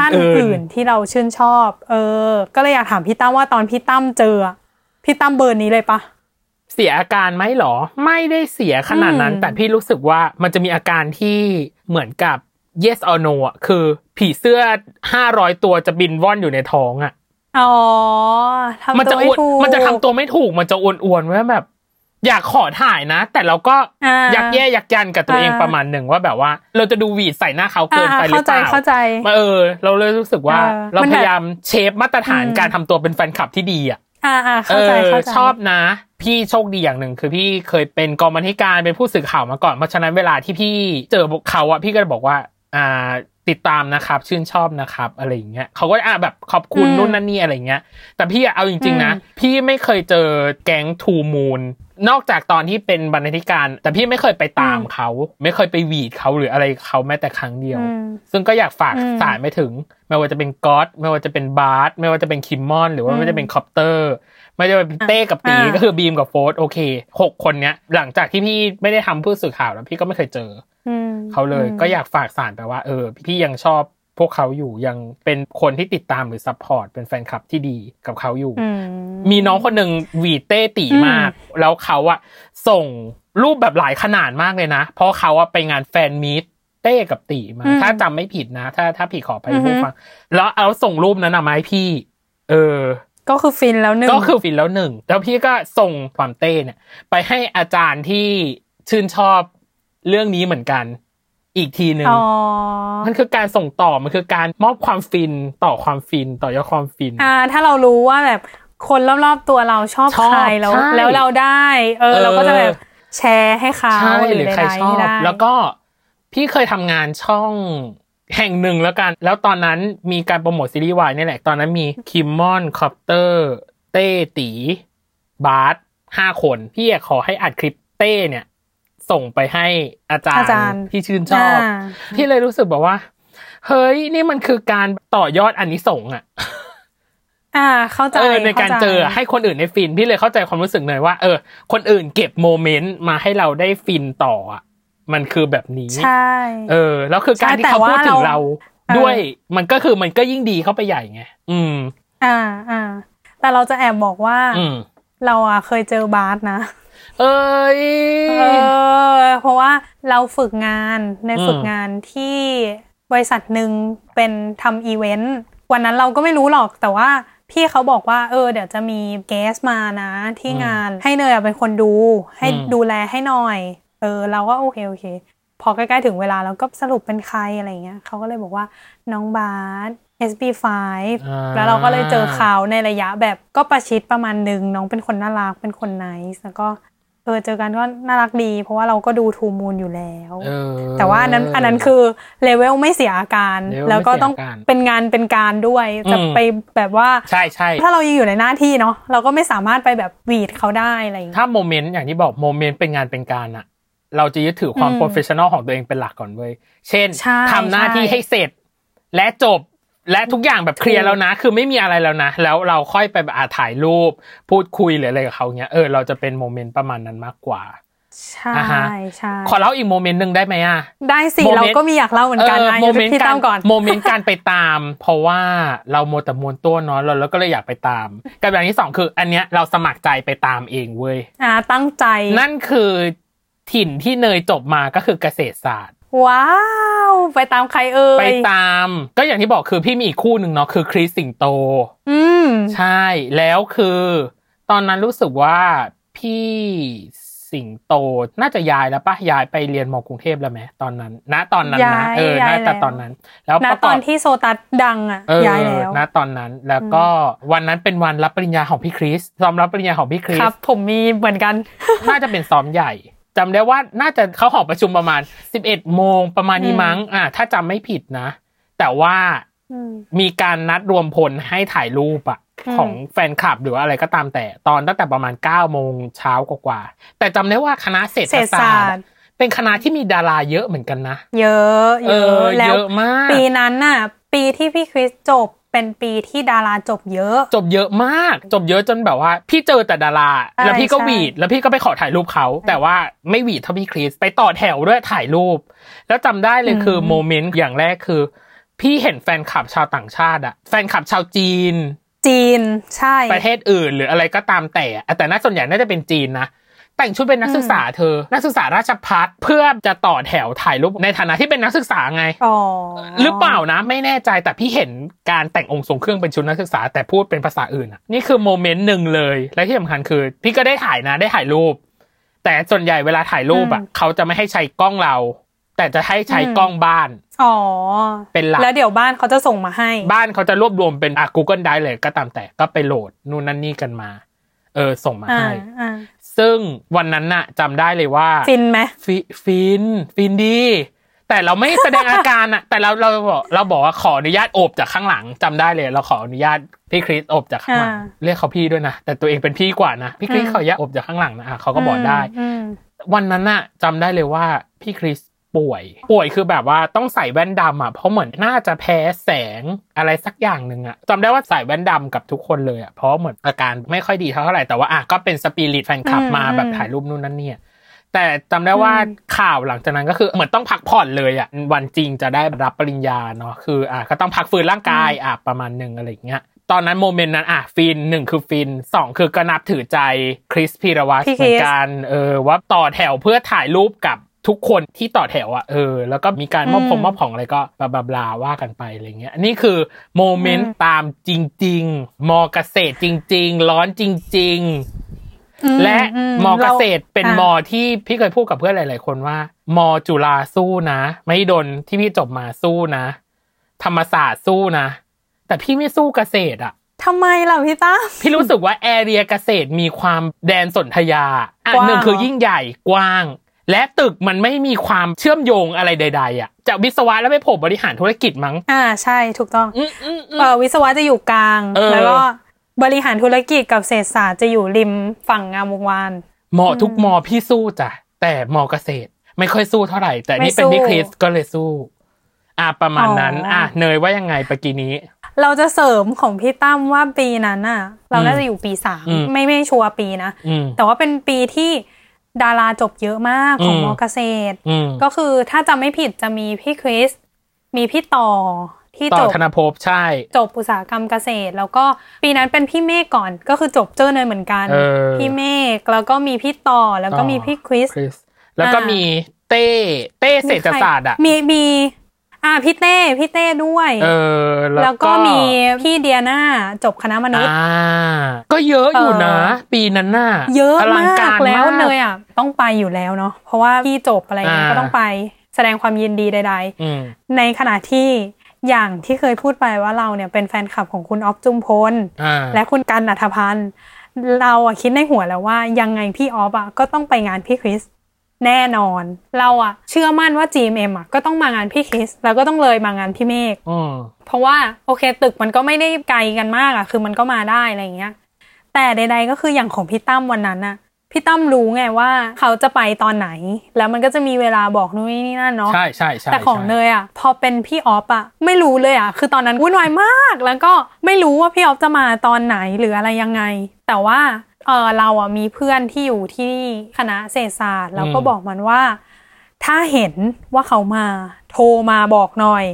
ท่านอื่นที่เราชื่นชอบเออก็เลยอยากถามพี่ตั้มว่าตอนพี่ตั้มเจอพี่ตั้มเบอร์นี้เลยปะเสียอาการไหมหรอไม่ได้เสียขนาดนั้นแต่พี่รู้สึกว่ามันจะมีอาการที่เหมือนกับ yes or no อ่ะคือผีเสื้อห้าร้อยตัวจะบินว่อนอยู่ในท้องอ่ะอ๋อทำตัวไม่ถูกมันจะทำตัวไม่ถูกมันจะอ้วนๆว่าแบบอยากขอถ่ายนะแต่เราก็ยักแย่ยักยันกับตัวเองประมาณหนึ่งว่าแบบว่าเราจะดูหวีดใส่หน้าเขาเกินไปหรือเปล่าเข้าใจเข้าใจเออเราเลยรู้สึกว่าเราพยายามเชฟมาตรฐานการทำตัวเป็นแฟนคลับที่ดีอ่ะอ่าเข้าใจเข้าใจชอบนะพี่โชคดีอย่างหนึ่งคือพี่เคยเป็นกองบรรณาธิการเป็นผู้สื่อข่าวมาก่อนเพราะฉะนั้นเวลาที่พี่เจอเขาอ่ะพี่ก็จะบอกว่าอ่าติดตามนะครับชื่นชอบนะครับอะไรอย่างเงี้ยเขาก็อ่ะแบบขอบคุณนู่นนั่นนี่อะไรอย่างเงี้ยแต่พี่เอาจริงๆนะพี่ไม่เคยเจอแก๊งทู Moon นอกจากตอนที่เป็นบรรณาธิการแต่พี่ไม่เคยไปตามเขาไม่เคยไปหวีดเขาหรืออะไรเขาแม้แต่ครั้งเดียวซึ่งก็อยากฝากสารไปถึงไม่ว่าจะเป็นก๊อตไม่ว่าจะเป็นบาร์สไม่ว่าจะเป็นคิมมอนหรือว่าไม่ว่าจะเป็นคอปเตอร์ไม่ว่าจะเป็นเต้กับตีก็คือบีมกับโฟสโอเคหกคนเนี้ยหลังจากที่พี่ไม่ได้ทำผู้สื่อข่าวแล้วพี่ก็ไม่เคยเจอเขาเลยก็อยากฝากสารไปว่าเออพี่ยังชอบพวกเขาอยู่ยังเป็นคนที่ติดตามหรือซัพพอร์ตเป็นแฟนคลับที่ดีกับเขาอยู่มีน้องคนหนึ่งวีเต้ตีมากแล้วเขาอะส่งรูปแบบหลายขนาดมากเลยนะเพราะเขาอะไปงานแฟนมีตเต้กับตีมาถ้าจำไม่ผิดนะถ้าถ้าผิดขอไปผู้ฟังแล้วเอาส่งรูปนั้นมาให้พี่เออก็คือฟินแล้วหนึ่งก็คือฟินแล้วหนึ่งแล้วพี่ก็ส่งความเต้เนี่ยไปให้อาจารย์ที่ชื่นชอบเรื่องนี้เหมือนกันอีกทีหนึ่งมันคือการส่งต่อมันคือการมอบความฟินต่อความฟินต่อยอดความฟินอ่าถ้าเรารู้ว่าแบบคนรอบๆตัวเราชอบใครแล้วแล้วเราได้เออเราก็จะแบบแชร์ให้เขาหรือใครชอบแล้วก็พี่เคยทำงานช่องแห่งหนึ่งแล้วกันแล้วตอนนั้นมีการโปรโมทซีรีส์วายนี่แหละตอนนั้นมีคิมมอนคอปเตอร์เต้ตีบาร์สห้าคนพี่ขอให้อัดคลิปเต้เนี่ยส่งไปให้อาจารย์ที่ชื่นชอบที่เลยรู้สึกแบบว่าเฮ้ยนี่มันคือการต่อยอดอานิสงส์อ่ะอ่าเข้าใจเออในการเจอให้คนอื่นได้ฟินพี่เลยเข้าใจความรู้สึกเลยว่าเออคนอื่นเก็บโมเมนต์มาให้เราได้ฟินต่ออ่ะมันคือแบบนี้ใช่เออแล้วคือการที่เขาพูดถึงเราด้วยมันก็คือมันก็ยิ่งดีเข้าไปใหญ่ไงอืมอ่าอ่าแต่เราจะแอบบอกว่าเราอ่ะเคยเจอบาสนะเอ้ยเออเพราะว่าเราฝึกงานในฝึกงานที่บริษัทหนึ่งเป็นทำอีเวนต์วันนั้นเราก็ไม่รู้หรอกแต่ว่าพี่เขาบอกว่าเออเดี๋ยวจะมีเกสมานะที่งานให้เนยเป็นคนดูให้ดูแลให้หน่อยเออเราก็โอเคโอเคพอใกล้ๆถึงเวลาเราก็สรุปเป็นใครอะไรเงี้ยเขาก็เลยบอกว่าน้องบาส เอส บี ไฟว์ แล้วเราก็เลยเจอเขาในระยะแบบก็ประชิดประมาณนึงน้องเป็นคนน่ารักเป็นคนไนซ์แล้วก็เออเจอกันก็น่ารักดีเพราะว่าเราก็ดูทูมูนอยู่แล้วแต่ว่าอันนั้นอันนั้นคือเลเวลไม่เสียอาการแล้วก็ต้องเป็นงานเป็นการด้วยจะไปแบบว่าใช่ใช่ถ้าเรายังอยู่ในหน้าที่เนาะเราก็ไม่สามารถไปแบบวีดเขาได้อะไรถ้าโมเมนต์อย่างที่บอกโมเมนต์เป็นงานเป็นการอะเราจะยึดถือความโปรเฟสชันนอลของตัวเองเป็นหลักก่อนเว้ยเช่นทำหน้าที่ให้เสร็จและจบและทุกอย่างแบบเคลียร์แล้วนะคือไม่มีอะไรแล้วนะแล้วเราค่อยไปแบบอาถ่ายรูปพูดคุยหรืออะไรกับเขาเงี้ยเออเราจะเป็นโมเมนต์ประมาณนั้นมากกว่าใช่ใช่ขอเล่าอีกโมเมนต์นึงได้ไหมอ่ะได้สิเราก็มีอยากเล่าเหมือนกันนะพี่ตั้มก่อนโมเมนต์การไปตามเพราะว่าเราโมแต่มวนตัวเนาะแล้วก็เลยอยากไปตามกับอย่างที่สองคืออันเนี้ยเราสมัครใจไปตามเองเว้ยอ่าตั้งใจนั่นคือถิ่นที่เนยจบมาก็คือเกษตรศาสตร์ว้าวไปตามใครเอ่ยไปตามก็อย่างที่บอกคือพี่มีอีกคู่หนึ่งเนาะคือคริสสิงโตอืมใช่แล้วคือตอนนั้นรู้สึกว่าพี่สิงโตน่าจะย้ายแล้วป่ะย้ายไปเรียนม.กรุงเทพแล้วไหมตอนนั้นณตอนนั้นนะเออณตอนนั้นแล้วณตอนที่โซตัสดังอ่ะย้ายแล้วณตอนนั้นแล้วก็วันนั้นเป็นวันรับปริญญาของพี่คริสซ้อมรับปริญญาของพี่คริสครับผมมีเหมือนกันน่าจะเป็นซ้อมใหญ่จำได้ว่าน่าจะเขาหอประชุมประมาณ สิบเอ็ดโมง ประมาณนี้มั้งอ่ะถ้าจำไม่ผิดนะแต่ว่ามีการนัดรวมพลให้ถ่ายรูปอ่ะของแฟนคลับหรืออะไรก็ตามแต่ตอนตั้งแต่ประมาณ เก้าโมงเช้ากว่าๆแต่จำได้ว่าคณะเศรษฐศาสตร์เป็นคณะที่มีดาราเยอะเหมือนกันนะเยอะเยอะแล้วปีนั้นน่ะปีที่พี่คริสจบ เป็นปีที่ดาราจบเยอะจบเยอะมากจบเยอะจนแบบว่าพี่เจอแต่ดาราแล้วพี่ก็หวีดแล้วพี่ก็ไปขอถ่ายรูปเขาแต่ว่าไม่หวีดเท่าพี่คริสไปต่อแถวด้วยถ่ายรูปแล้วจำได้เลยคือโมเมนต์อย่างแรกคือพี่เห็นแฟนคลับชาวต่างชาติอะแฟนคลับชาวจีนจีนใช่ประเทศอื่นหรืออะไรก็ตามแต่แต่น่าส่วนใหญ่น่าจะเป็นจีนนะแต่งชุดเป็นนักศึกษาเธอนักศึกษาราชภัฏเพื่อจะต่อแถวถ่ายรูปในฐานะที่เป็นนักศึกษาไงอ๋อหรือเปล่านะไม่แน่ใจแต่พี่เห็นการแต่งองค์ทรงเครื่องเป็นชุดนักศึกษาแต่พูดเป็นภาษาอื่นอ่ะนี่คือโมเมนต์นึงเลยและที่สำคัญคือพี่ก็ได้ถ่ายนะได้ถ่ายรูปแต่ส่วนใหญ่เวลาถ่ายรูปอ่ะเขาจะไม่ให้ใช้กล้องเราแต่จะให้ใช้กล้องบ้านอ๋อเป็นหลักแล้วเดี๋ยวบ้านเขาจะส่งมาให้บ้านเขาจะรวบรวมเป็นอ่ะ Google Drive เลยก็ตามแต่ก็ไปโหลดนู่นนั่นนี่กันมาเออส่งมาให้ซึ่งวันนั้นน่ะจำได้เลยว่าฟินไหมฟิฟินฟินดีแต่เราไม่แสดงอาการอ่ะแต่เราเราบอกเราบอกว่าขออนุญาตโอบจากข้างหลังจำได้เลยเราขออนุญาตพี่คริสโอบจากข้างหลังเรียกเขาพี่ด้วยนะแต่ตัวเองเป็นพี่กว่านะพี่คริสขออนุญาตโอบจากข้างหลังนะเขาก็บอกได้วันนั้นน่ะจำได้เลยว่าพี่คริสป่วยป่วยคือแบบว่าต้องใส่แว่นดำอ่ะเพราะเหมือนน่าจะแพ้แสงอะไรสักอย่างนึงอ่ะจำได้ว่าใส่แว่นดำกับทุกคนเลยอ่ะเพราะเหมือนอาการไม่ค่อยดีเท่าไหร่แต่ว่าอ่ะก็เป็นสปิริตแฟนคลับมาแบบถ่ายรูปนู่นนั่นเนี่ยแต่จำได้ว่าข่าวหลังจากนั้นก็คือเหมือนต้องพักผ่อนเลยอ่ะวันจริงจะได้รับปริญญาเนาะคืออ่ะก็ต้องพักฟื้นร่างกายอ่ะประมาณนึงอะไรอย่างเงี้ยตอนนั้นโมเมนต์นั้นอ่ะฟินหนึ่งคือฟินสองคือก็นับถือใจคริสพีรวัตรเหมือนกันเออว่าต่อแถวเพื่อถ่ายรูปกับทุกคนที่ต่อแถวอ่ะเออแล้วก็มีการมอบของมอบของอะไรก็บลาบลาบลาว่ากันไปอะไรเงี้ยนี่คือโมเมนต์ตามจริงๆมอเกษตรจริงๆร้อนจริงๆและมอเกษตรเป็นมอที่พี่เคยพูดกับเพื่อนหลายๆคนว่ามอจุฬาสู้นะไม่ดนที่พี่จบมาสู้นะธรรมศาสตร์สู้นะแต่พี่ไม่สู้เกษตรอ่ะทำไมล่ะพี่ต้าพี่รู้สึกว่าแอเรียเกษตรมีความแดนสนธยาอ่ะหนึ่งคือยิ่งใหญ่กว้างและตึกมันไม่มีความเชื่อมโยงอะไรใดๆอ่ะจากวิศวะแล้วไปโผล่บริหารธุรกิจมั้งอ่าใช่ถูกต้องเออวิศวะจะอยู่กลางแล้วก็บริหารธุรกิจกับเศรษฐศาสตร์จะอยู่ริมฝั่งงามวงวานหมอทุกหมอพี่สู้จ้ะแต่หมอเกษตรไม่ค่อยสู้เท่าไหร่แต่นี่เป็นนิคริสก็เลยสู้อ่ะประมาณนั้นอ่ะเนยว่ายังไงปะกี้นี้เราจะเสริมของพี่ตั้มว่าปีนั้นน่ะเราน่าจะอยู่ปีสามไม่ไม่ชัวร์ปีนะแต่ว่าเป็นปีที่ดาราจบเยอะมากของมอเกษตรก็คือถ้าจำไม่ผิดจะมีพี่คริสมีพี่ต่อที่จบธนภพใช่จบอุตสาหกรรมเกษตรแล้วก็ปีนั้นเป็นพี่เมฆก่อนก็คือจบเจ้าเนยเหมือนกันพี่เมฆแล้วก็มีพี่ต่อแล้วก็มีพี่คริสแล้วก็มีเต้เต้เศรษฐศาสตร์อ่ะมีมีอ่าพี่เต้พี่เต้ด้วยเออแล้วก็มีพี่เดียน่าจบคณะมนุษย์อ่าก็เยอะอยู่นะปีนั้นน่ะเยอะมากแล้วเลยอ่ะต้องไปอยู่แล้วเนาะเพราะว่าพี่จบอะไรเงี้ยก็ต้องไปแสดงความยินดีใดๆในขณะที่อย่างที่เคยพูดไปว่าเราเนี่ยเป็นแฟนคลับของคุณอ๊อฟจุมพลและคุณกันณัฐพันธ์เราอ่ะคิดในหัวแล้วว่ายังไงพี่อ๊อฟอ่ะก็ต้องไปงานพี่คริสแน่นอนเราอะเชื่อมั่นว่า จี เอ็ม เอ็ม อะก็ต้องมางานพี่คริสแล้วก็ต้องเลยมางานพี่เมฆเพราะว่าโอเคตึกมันก็ไม่ได้ไกลกันมากอะคือมันก็มาได้อะไรเงี้ยแต่ใดๆก็คืออย่างของพี่ตั้มวันนั้นอะพี่ตั้มรู้ไงว่าเขาจะไปตอนไหนแล้วมันก็จะมีเวลาบอกนู่นนี่นั่นเนาะใช่ใช่ใช่แต่ของเนยอะพอเป็นพี่ออฟอะไม่รู้เลยอะคือตอนนั้นวุ่นวายมากแล้วก็ไม่รู้ว่าพี่ออฟจะมาตอนไหนหรืออะไรยังไงแต่ว่าเออเราอ่ะมีเพื่อนที่อยู่ที่คณะเศรษฐศาสตร์แล้วก็บอกมันว่าถ้าเห็นว่าเขามาโทรมาบอกหน่อย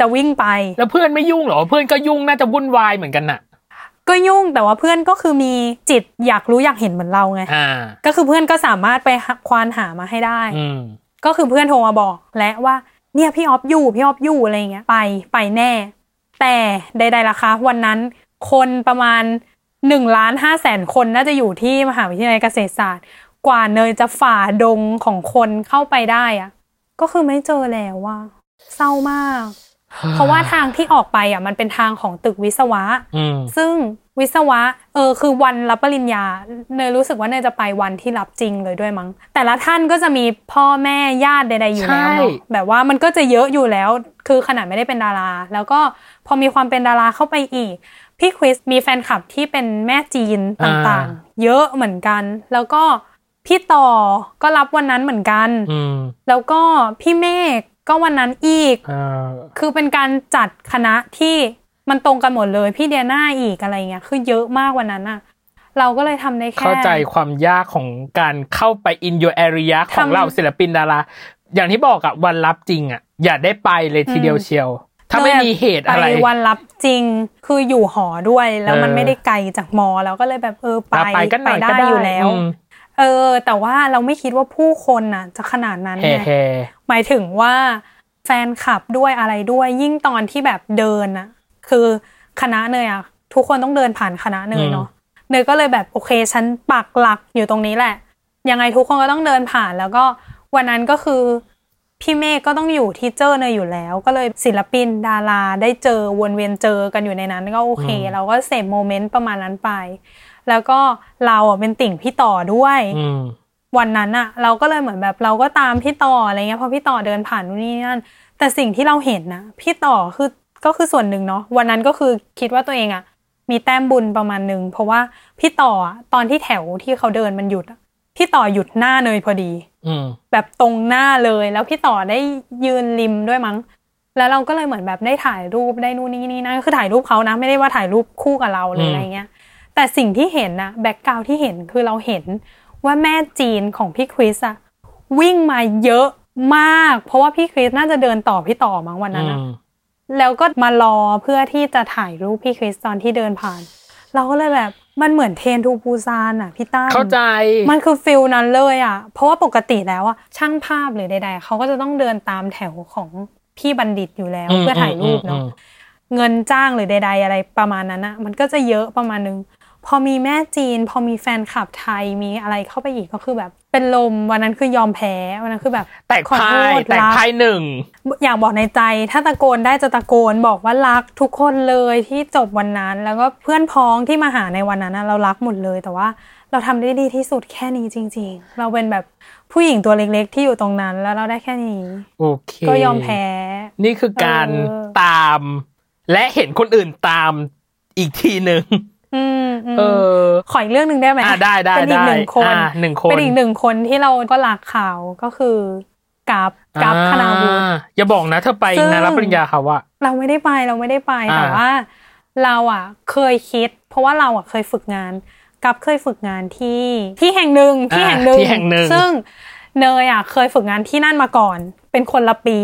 จะวิ่งไปแล้วเพื่อนไม่ยุ่งเหรอเพื่อนก็ยุ่งน่าจะวุ่นวายเหมือนกันน่ะก็ยุ่งแต่ว่าเพื่อนก็คือมีจิตอยากรู้อยากเห็นเหมือนเราไงก็คือเพื่อนก็สามารถไปควานหามาให้ได้ก็คือเพื่อนโทรมาบอกและว่าเนี่ยพี่อ๊อฟอยู่พี่อ๊อฟอยู่อะไรอย่างเงี้ยไปไปแน่แต่ใดๆล่ะคะวันนั้นคนประมาณหนึ่งล้านห้าแสนคนน่าจะอยู่ที่มหาวิทยาลัยเกษตรศาสตร์กว่าเนยจะฝ่าดงของคนเข้าไปได้อ่ะก็คือไม่เจอแล้วว่ะเศร้ามาก เพราะว่าทางที่ออกไปอ่ะมันเป็นทางของตึกวิศวะซึ่งวิศวะเออคือวันรับปริญญาเนยรู้สึกว่าเนยจะไปวันที่รับจริงเลยด้วยมั้งแต่ละท่านก็จะมีพ่อแม่ญาติใดๆอยู่แล้วเนาะแบบว่ามันก็จะเยอะอยู่แล้วคือขนาดไม่ได้เป็นดาราแล้วก็พอมีความเป็นดาราเข้าไปอีกพี่คริสมีแฟนคลับที่เป็นแม่จีนต่างๆเยอะเหมือนกันแล้วก็พี่ต่อก็รับวันนั้นเหมือนกันแล้วก็พี่เมฆก็วันนั้นอีกคือเป็นการจัดคณะที่ มันตรงกันหมดเลยพี่เดียน่าอีกอะไรเงี้ยคือเยอะมากวันนั้นอะเราก็เลยทำได้แค่เข้าใจความยากของการเข้าไป in your area ของเราศิลปินดาราอย่างที่บอกอะวันรับจริงอะอย่าได้ไปเลยทีเดียวเชียวถ้าไม่มีเหตุอะไรไปวันรับจริงคืออยู่หอด้วยแล้วมันไม่ได้ไกลจากมอเราก็เลยแบบเออไปไปได้อยู่แล้วเออแต่ว่าเราไม่คิดว่าผู้คนน่ะจะขนาดนั้นไงหมายถึงว่าแฟนคลับด้วยอะไรด้วยยิ่งตอนที่แบบเดินน่ะคือคณะเนยอ่ะทุกคนต้องเดินผ่านคณะเนยเนาะเนยก็เลยแบบโอเคฉันปักหลักอยู่ตรงนี้แหละยังไงทุกคนก็ต้องเดินผ่านแล้วก็วันนั้นก็คือพี่เมฆก็ต้องอยู่ที่เจอเนยอยู่แล้วก็เลยศิลปินดาราได้เจอวนเวียนเจอกันอยู่ในนั้นก็โอเคเราก็เสพโมเมนต์ประมาณนั้นไปแล้วก็เราอ่ะเป็นติ่งพี่ต่อด้วยวันนั้นอ่ะเราก็เลยเหมือนแบบเราก็ตามพี่ต่ออะไรเงี้ยพอพี่ต่อเดินผ่านนู่นนี่นั่นแต่สิ่งที่เราเห็นนะพี่ต่อคือก็คือส่วนหนึ่งเนาะวันนั้นก็คือคิดว่าตัวเองอ่ะมีแต้มบุญประมาณนึงเพราะว่าพี่ต่อตอนที่แถวที่เขาเดินมันหยุดพี่ต่อหยุดหน้าเนยพอดีแบบตรงหน้าเลยแล้วพี่ต่อได้ยืนริมด้วยมั้งแล้วเราก็เลยเหมือนแบบได้ถ่ายรูปได้นู่นนี่นี่นั่นคือถ่ายรูปเขานะไม่ได้ว่าถ่ายรูปคู่กับเราเลยอะไรเงี้ยแต่สิ่งที่เห็นนะแบ็คกราวด์ที่เห็นคือเราเห็นว่าแม่จีนของพี่คริสอะวิ่งมาเยอะมากเพราะว่าพี่คริสน่าจะเดินต่อพี่ต่อมั้งวันนั้นนะแล้วก็มารอเพื่อที่จะถ่ายรูปพี่คริสตอนที่เดินผ่านเราก็เลยแบบมันเหมือนเทรนทูปูซานอะพี่ตั้มเข้าใจมันคือฟิลนั้นเลยอะเพราะว่าปกติแล้วอะช่างภาพหรือใดๆเขาก็จะต้องเดินตามแถวของพี่บัณฑิตอยู่แล้วเพื่อถ่ายรูปเนาะเงินจ้างหรือใดๆอะไรประมาณนั้นอะมันก็จะเยอะประมาณนึงพอมีแม่จีนพอมีแฟนคลับไทยมีอะไรเข้าไปอีกก็คือแบบเป็นลมวันนั้นคือยอมแพ้วันนั้นคือแบบแตกพ่ายแตกพ่ายหนึ่งอยากบอกในใจถ้าตะโกนได้จะตะโกนบอกว่ารักทุกคนเลยที่จบวันนั้นแล้วก็เพื่อนพ้องที่มาหาในวันนั้นเรารักหมดเลยแต่ว่าเราทำได้ดีที่สุดแค่นี้จริงๆเราเป็นแบบผู้หญิงตัวเล็กๆที่อยู่ตรงนั้นแล้วเราได้แค่นี้โอเคก็ยอมแพ้นี่คือการตามและเห็นคนอื่นตามอีกทีนึงอืมเออขออีกเรื่องนึงได้ไหมอ่าได้ได้ได้เป็นอีกหนึ่งคนเป็นอีกหนึ่งคนที่เราก็รักเขาก็คือกับกับคณาวุฒิอย่าบอกนะเธอไปนะรับปริญญาเขาอะเราไม่ได้ไปเราไม่ได้ไปแต่ว่าเราอะเคยคิดเพราะว่าเราอะเคยฝึกงานกับเคยฝึกงานที่ที่แห่งหนึ่งที่แห่งหนึ่งซึ่งเนยอะเคยฝึกงานที่นั่นมาก่อนเป็นคนละปี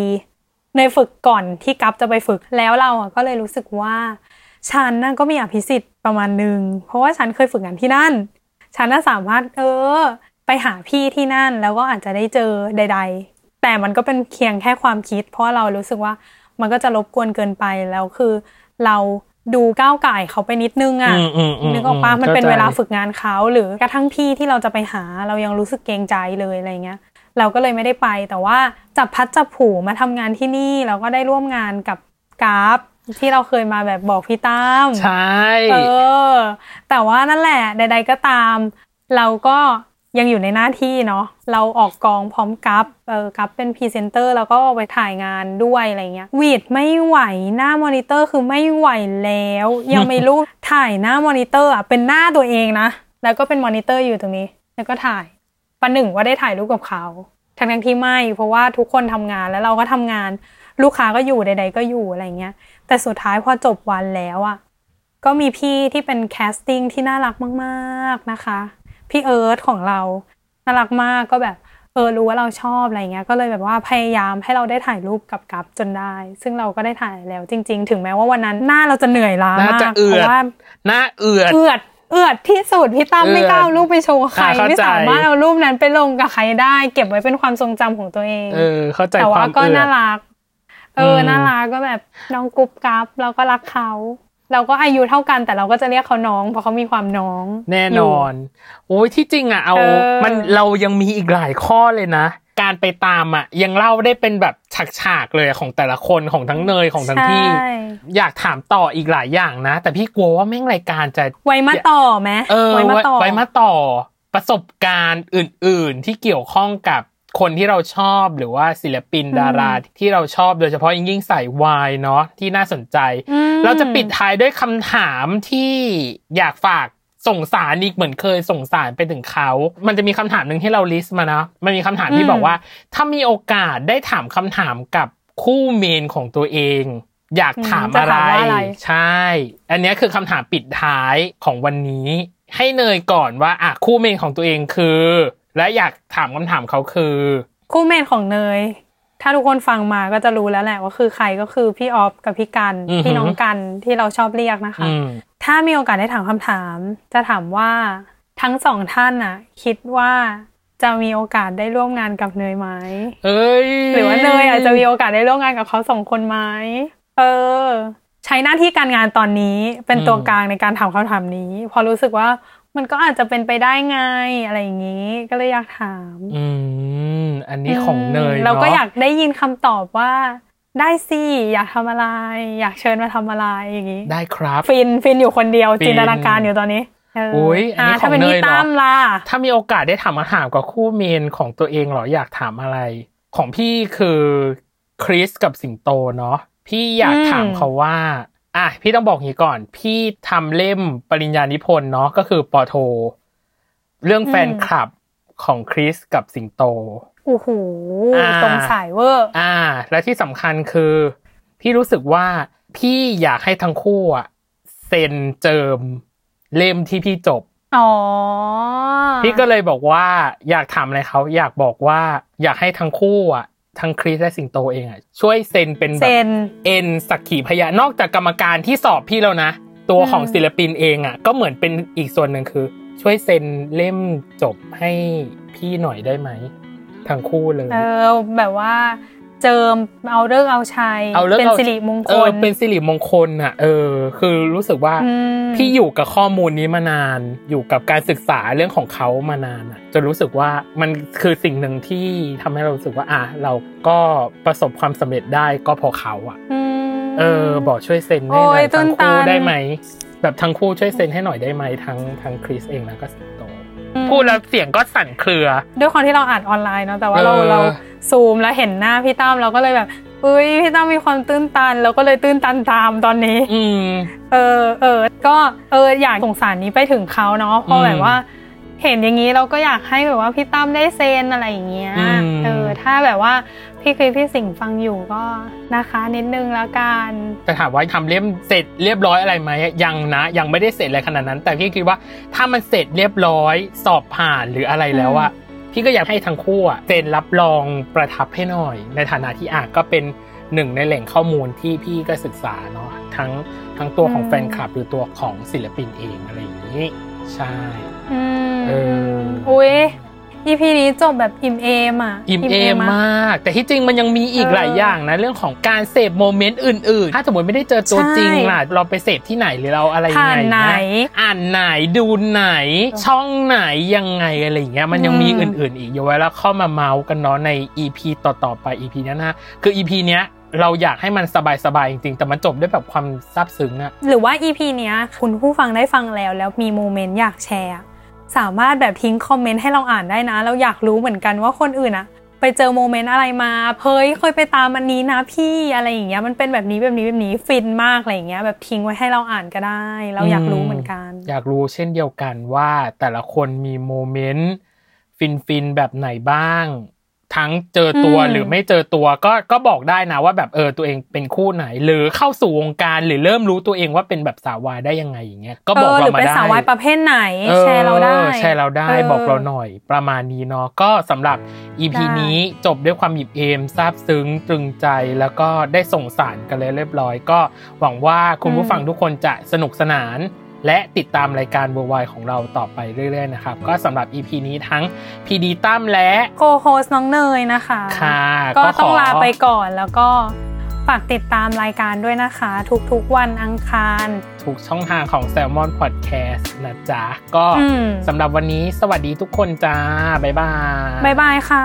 เนยฝึกก่อนที่กับจะไปฝึกแล้วเราอะก็เลยรู้สึกว่าฉันน่ะก็มีอภิสิทธิ์ประมาณนึงเพราะว่าฉันเคยฝึกงานที่นั่นฉันน่ะสามารถเออไปหาพี่ที่นั่นแล้วก็อาจจะได้เจอใดๆแต่มันก็เป็นเพียงแค่ความคิดเพราะเรารู้สึกว่ามันก็จะรบกวนเกินไปแล้วคือเราดูก้าวก่ายเขาไปนิดนึงอ่ะนึกออกปะมันเป็นเวลาฝึกงานเขาหรือกระทั่งพี่ที่เราจะไปหาเรายังรู้สึกเกรงใจเลยอะไรเงี้ยเราก็เลยไม่ได้ไปแต่ว่าจับพัดจับผูมาทำงานที่นี่เราก็ได้ร่วมงานกับกราฟที่เราเคยมาแบบบอกพี่ตั้มใช่เออแต่ว่านั่นแหละใดๆก็ตามเราก็ยังอยู่ในหน้าที่เนาะเราออกกองพร้อมกับเออกับเป็นพรีเซนเตอร์แล้วก็ไปถ่ายงานด้วยอะไรเงี้ยวีดไม่ไหวหน้ามอนิเตอร์คือไม่ไหวแล้วยังไม่รู้ ถ่ายหน้ามอนิเตอร์อ่ะเป็นหน้าตัวเองนะแล้วก็เป็นมอนิเตอร์อยู่ตรงนี้แล้วก็ถ่ายประหนึ่งว่าได้ถ่ายรูปกับเขาทั้งๆที่ไม่เพราะว่าทุกคนทำงานแล้วเราก็ทำงานลูกค้าก็อยู่ใดๆก็อยู่อะไรเงี้ยแต่สุดท้ายพอจบวันแล้วอ่ะก็มีพี่ที่เป็นแคสติ้งที่น่ารักมากๆนะคะพี่เอิร์ธของเราน่ารักมากก็แบบเออรู้ว่าเราชอบอะไรเงี้ยก็เลยแบบว่าพยายามให้เราได้ถ่ายรูปกับกัปจนได้ซึ่งเราก็ได้ถ่ายแล้วจริงๆถึงแม้ว่าวันนั้นหน้าเราจะเหนื่อยล้ามากเพราะว่าหน้าเอือดเอือดเอือดที่สุดพี่ตั้มไม่กล้าเอารูปไปโชว์ใครไม่สามารถเอารูปนั้นไปลงกับใครได้เก็บไว้เป็นความทรงจำของตัวเองเออเข้าใจแต่ว่าก็น่ารักเออน่ารักก็แบบน้องกุ๊บกั๊บเราก็รักเขาเราก็อายุเท่ากันแต่เราก็จะเรียกเขาน้องเพราะเขามีความน้องแน่นอนโอ้ยที่จริงอ่ะเอามันเรายังมีอีกหลายข้อเลยนะการไปตามอ่ะยังเล่าได้เป็นแบบฉากๆเลยของแต่ละคนของทั้งเนยของทั้งพี่อยากถามต่ออีกหลายอย่างนะแต่พี่กลัวว่าแม่งรายการจะไว้มาต่อไหมเออไว้มาต่อไว้มาต่อประสบการณ์อื่นๆที่เกี่ยวข้องกับคนที่เราชอบหรือว่าศิลปินดาราที่เราชอบโดยเฉพาะยิ่งใส่วายเนาะที่น่าสนใจเราจะปิดท้ายด้วยคำถามที่อยากฝากส่งสารอีกเหมือนเคยส่งสารไปถึงเขามันจะมีคำถามหนึ่งที่เราลิสต์มานะมันมีคำถามที่บอกว่าถ้ามีโอกาสได้ถามคำถามกับคู่เมนของตัวเอง อยากถามอะไรใช่อันนี้คือคำถามปิดท้ายของวันนี้ให้เนยก่อนว่าอ่ะคู่เมนของตัวเองคือและอยากถามคำถามเขาคือคู่เมนของเนยถ้าทุกคนฟังมาก็จะรู้แล้วแหละว่าคือใครก็คือพี่ออฟกับพี่กันพี่น้องกันที่เราชอบเรียกนะคะถ้ามีโอกาสได้ถามคำถามจะถามว่าทั้งสองท่านน่ะคิดว่าจะมีโอกาสได้ร่วมงานกับเนยไหมเอ้ยหรือว่าเนยอาจจะมีโอกาสได้ร่วมงานกับเขาสองคนไหมเออใช้หน้าที่การงานตอนนี้เป็นตัวกลางในการถามคำถามนี้พอรู้สึกว่ามันก็อาจจะเป็นไปได้ไงอะไรอย่างนี้ก็เลยอยากถามอืมอันนี้ของเนยเราก็อยากได้ยินคำตอบว่าได้สิอยากทำอะไรอยากเชิญมาทำอะไรอย่างนี้ได้ครับฟินฟินอยู่คนเดียวจินตนาการอยู่ตอนนี้โอ้ยอันนี้ของเนยเหรอถ้ามีโอกาสได้ถามอาหารกับคู่เมนของตัวเองเหรออยากถามอะไรของพี่คือคริสกับสิงโตเนาะพี่อยากถามเขาว่าอ่ะพี่ต้องบอกอย่างนี้ก่อนพี่ทำเล่มปริญญานิพนธ์เนาะก็คือปอโทเรื่องแฟนคลับของคริสกับสิงโตโอ้โหตรงสายเวอร์อ่าและที่สำคัญคือพี่รู้สึกว่าพี่อยากให้ทั้งคู่อ่ะเซ็นเจิมเล่มที่พี่จบอ๋อพี่ก็เลยบอกว่าอยากถามอะไรเขาอยากบอกว่าอยากให้ทั้งคู่อ่ะทั้งคริสและสิงโตเองอ่ะช่วยเซ็นเป็นแบบเอ็นสักขีพยานนอกจากกรรมการที่สอบพี่แล้วนะตัวของศิลปินเองอ่ะก็เหมือนเป็นอีกส่วนหนึ่งคือช่วยเซ็นเล่มจบให้พี่หน่อยได้ไหมทั้งคู่เลยเออแบบว่าเจิมเอาเลิกเอาชัยเป็นสิริมงคลเออเป็นสิริมงคลอ่ะเออคือรู้สึกว่าพี่อยู่กับข้อมูลนี้มานานอยู่กับการศึกษาเรื่องของเขามานานอ่ะจนรู้สึกว่ามันคือสิ่งหนึ่งที่ทำให้เรารู้สึกว่าอ่ะเราก็ประสบความสำเร็จได้ก็เพราะเขาอ่ะเออบอกช่วยเซ็นให้หน่อยทั้งคู่ได้ไหมแบบทั้งคู่ช่วยเซ็นให้หน่อยได้ไหมทั้งทั้งคริสเองแล้วก็สิงโตพูดแล้วเสียงก็สั่นเครือด้วยความที่เราอ่านออนไลน์เนาะแต่ว่าเราเราซูมแล้วเห็นหน้าพี่ตั้มเราก็เลยแบบอุ้ยพี่ตั้มมีความตื้นตันเราก็เลยตื้นตันตามตอนนี้อืมเออเออก็เอออยากสงสารนี้ไปถึงเขาเนาะเพราะแบบว่าเห็นอย่างนี้เราก็อยากให้แบบว่าพี่ตั้มได้เซ็นอะไรอย่างเงี้ยเออถ้าแบบว่าพี่คริสพี่สิงห์ฟังอยู่ก็นะคะนิดนึงแล้วกันแต่ถามว่าทำเล่มเสร็จเรียบร้อยอะไรไหมยังนะยังไม่ได้เสร็จอะไรขนาดนั้นแต่พี่คิดว่าถ้ามันเสร็จเรียบร้อยสอบผ่านหรืออะไรแล้วอะพี่ก็อยากให้ทั้งคู่อะเซ็นรับรองประทับให้หน่อยในฐานะที่อาจก็เป็นหนึ่งในแหล่งข้อมูลที่พี่ก็ศึกษาเนาะทั้งทั้งตัวของแฟนคลับหรือตัวของศิลปินเองอะไรอย่างนี้ใช่เอออุ้ยอี พี นี้จบแบบอิ่มเอมอ่ะอิ่มเอมมากแต่ที่จริงมันยังมีอีกหลายอย่างนะเรื่องของการเสพโมเมนต์อื่นๆถ้าสมมติไม่ได้เจอตัวจริงล่ะเราไปเสพที่ไหนหรือเราอะไรยังไงนะอ่านไหนดูไหนช่องไหนยังไงอะไรอย่างเงี้ยมันยังมีอื่นๆอีกเยอะแล้วเข้ามาเมาส์กันเนาะใน อี พี ต่อๆไป อี พี นั้นนะคือ อี พี เนี้ยเราอยากให้มันสบายๆจริงๆแต่มันจบด้วยแบบความซาบซึ้งอ่ะหรือว่า อี พี เนี้ยคุณผู้ฟังได้ฟังแล้วแล้วมีโมเมนต์อยากแชร์สามารถแบบทิ้งคอมเมนต์ให้เราอ่านได้นะเราอยากรู้เหมือนกันว่าคนอื่นอะไปเจอโมเมนต์อะไรมาเฮ้ยเคยไปตามอันนี้นะพี่อะไรอย่างเงี้ยมันเป็นแบบนี้แบบนี้แบบนี้ฟินมากอะไรอย่างเงี้ยแบบทิ้งไว้ให้เราอ่านก็ได้เราอยากรู้เหมือนกันอยากรู้เช่นเดียวกันว่าแต่ละคนมีโมเมนต์ฟินๆแบบไหนบ้างทั้งเจอตัวหรือไม่เจอตัวก็ก็บอกได้นะว่าแบบเออตัวเองเป็นคู่ไหนหรือเข้าสู่วงการหรือเริ่มรู้ตัวเองว่าเป็นแบบสาววายได้ยังไงอย่างเงี้ยก็บอกเรามาได้หรือเป็นสาววายประเภทไหนแชร์เราได้แชร์เราได้บอกเราหน่อยประมาณนี้เนาะก็สำหรับ อี พี นี้จบด้วยความหยิบเอมซาบซึ้งตรึงใจแล้วก็ได้ส่งสารกันเลยเรียบร้อยก็หวังว่าคุณผู้ฟังทุกคนจะสนุกสนานและติดตามรายการ World Wide ของเราต่อไปเรื่อยๆนะครับก็สำหรับ อี พี นี้ทั้ง พี ดี ตั้มและโกโฮสน้องเนยนะคะค่ะก็ต้องลาไปก่อนแล้วก็ฝากติดตามรายการด้วยนะคะทุกๆวันอังคารทุกช่องทางของ Salmon Podcast นะจ๊ะก็สำหรับวันนี้สวัสดีทุกคนจ้าบ๊ายบายบ๊ายบายค่ะ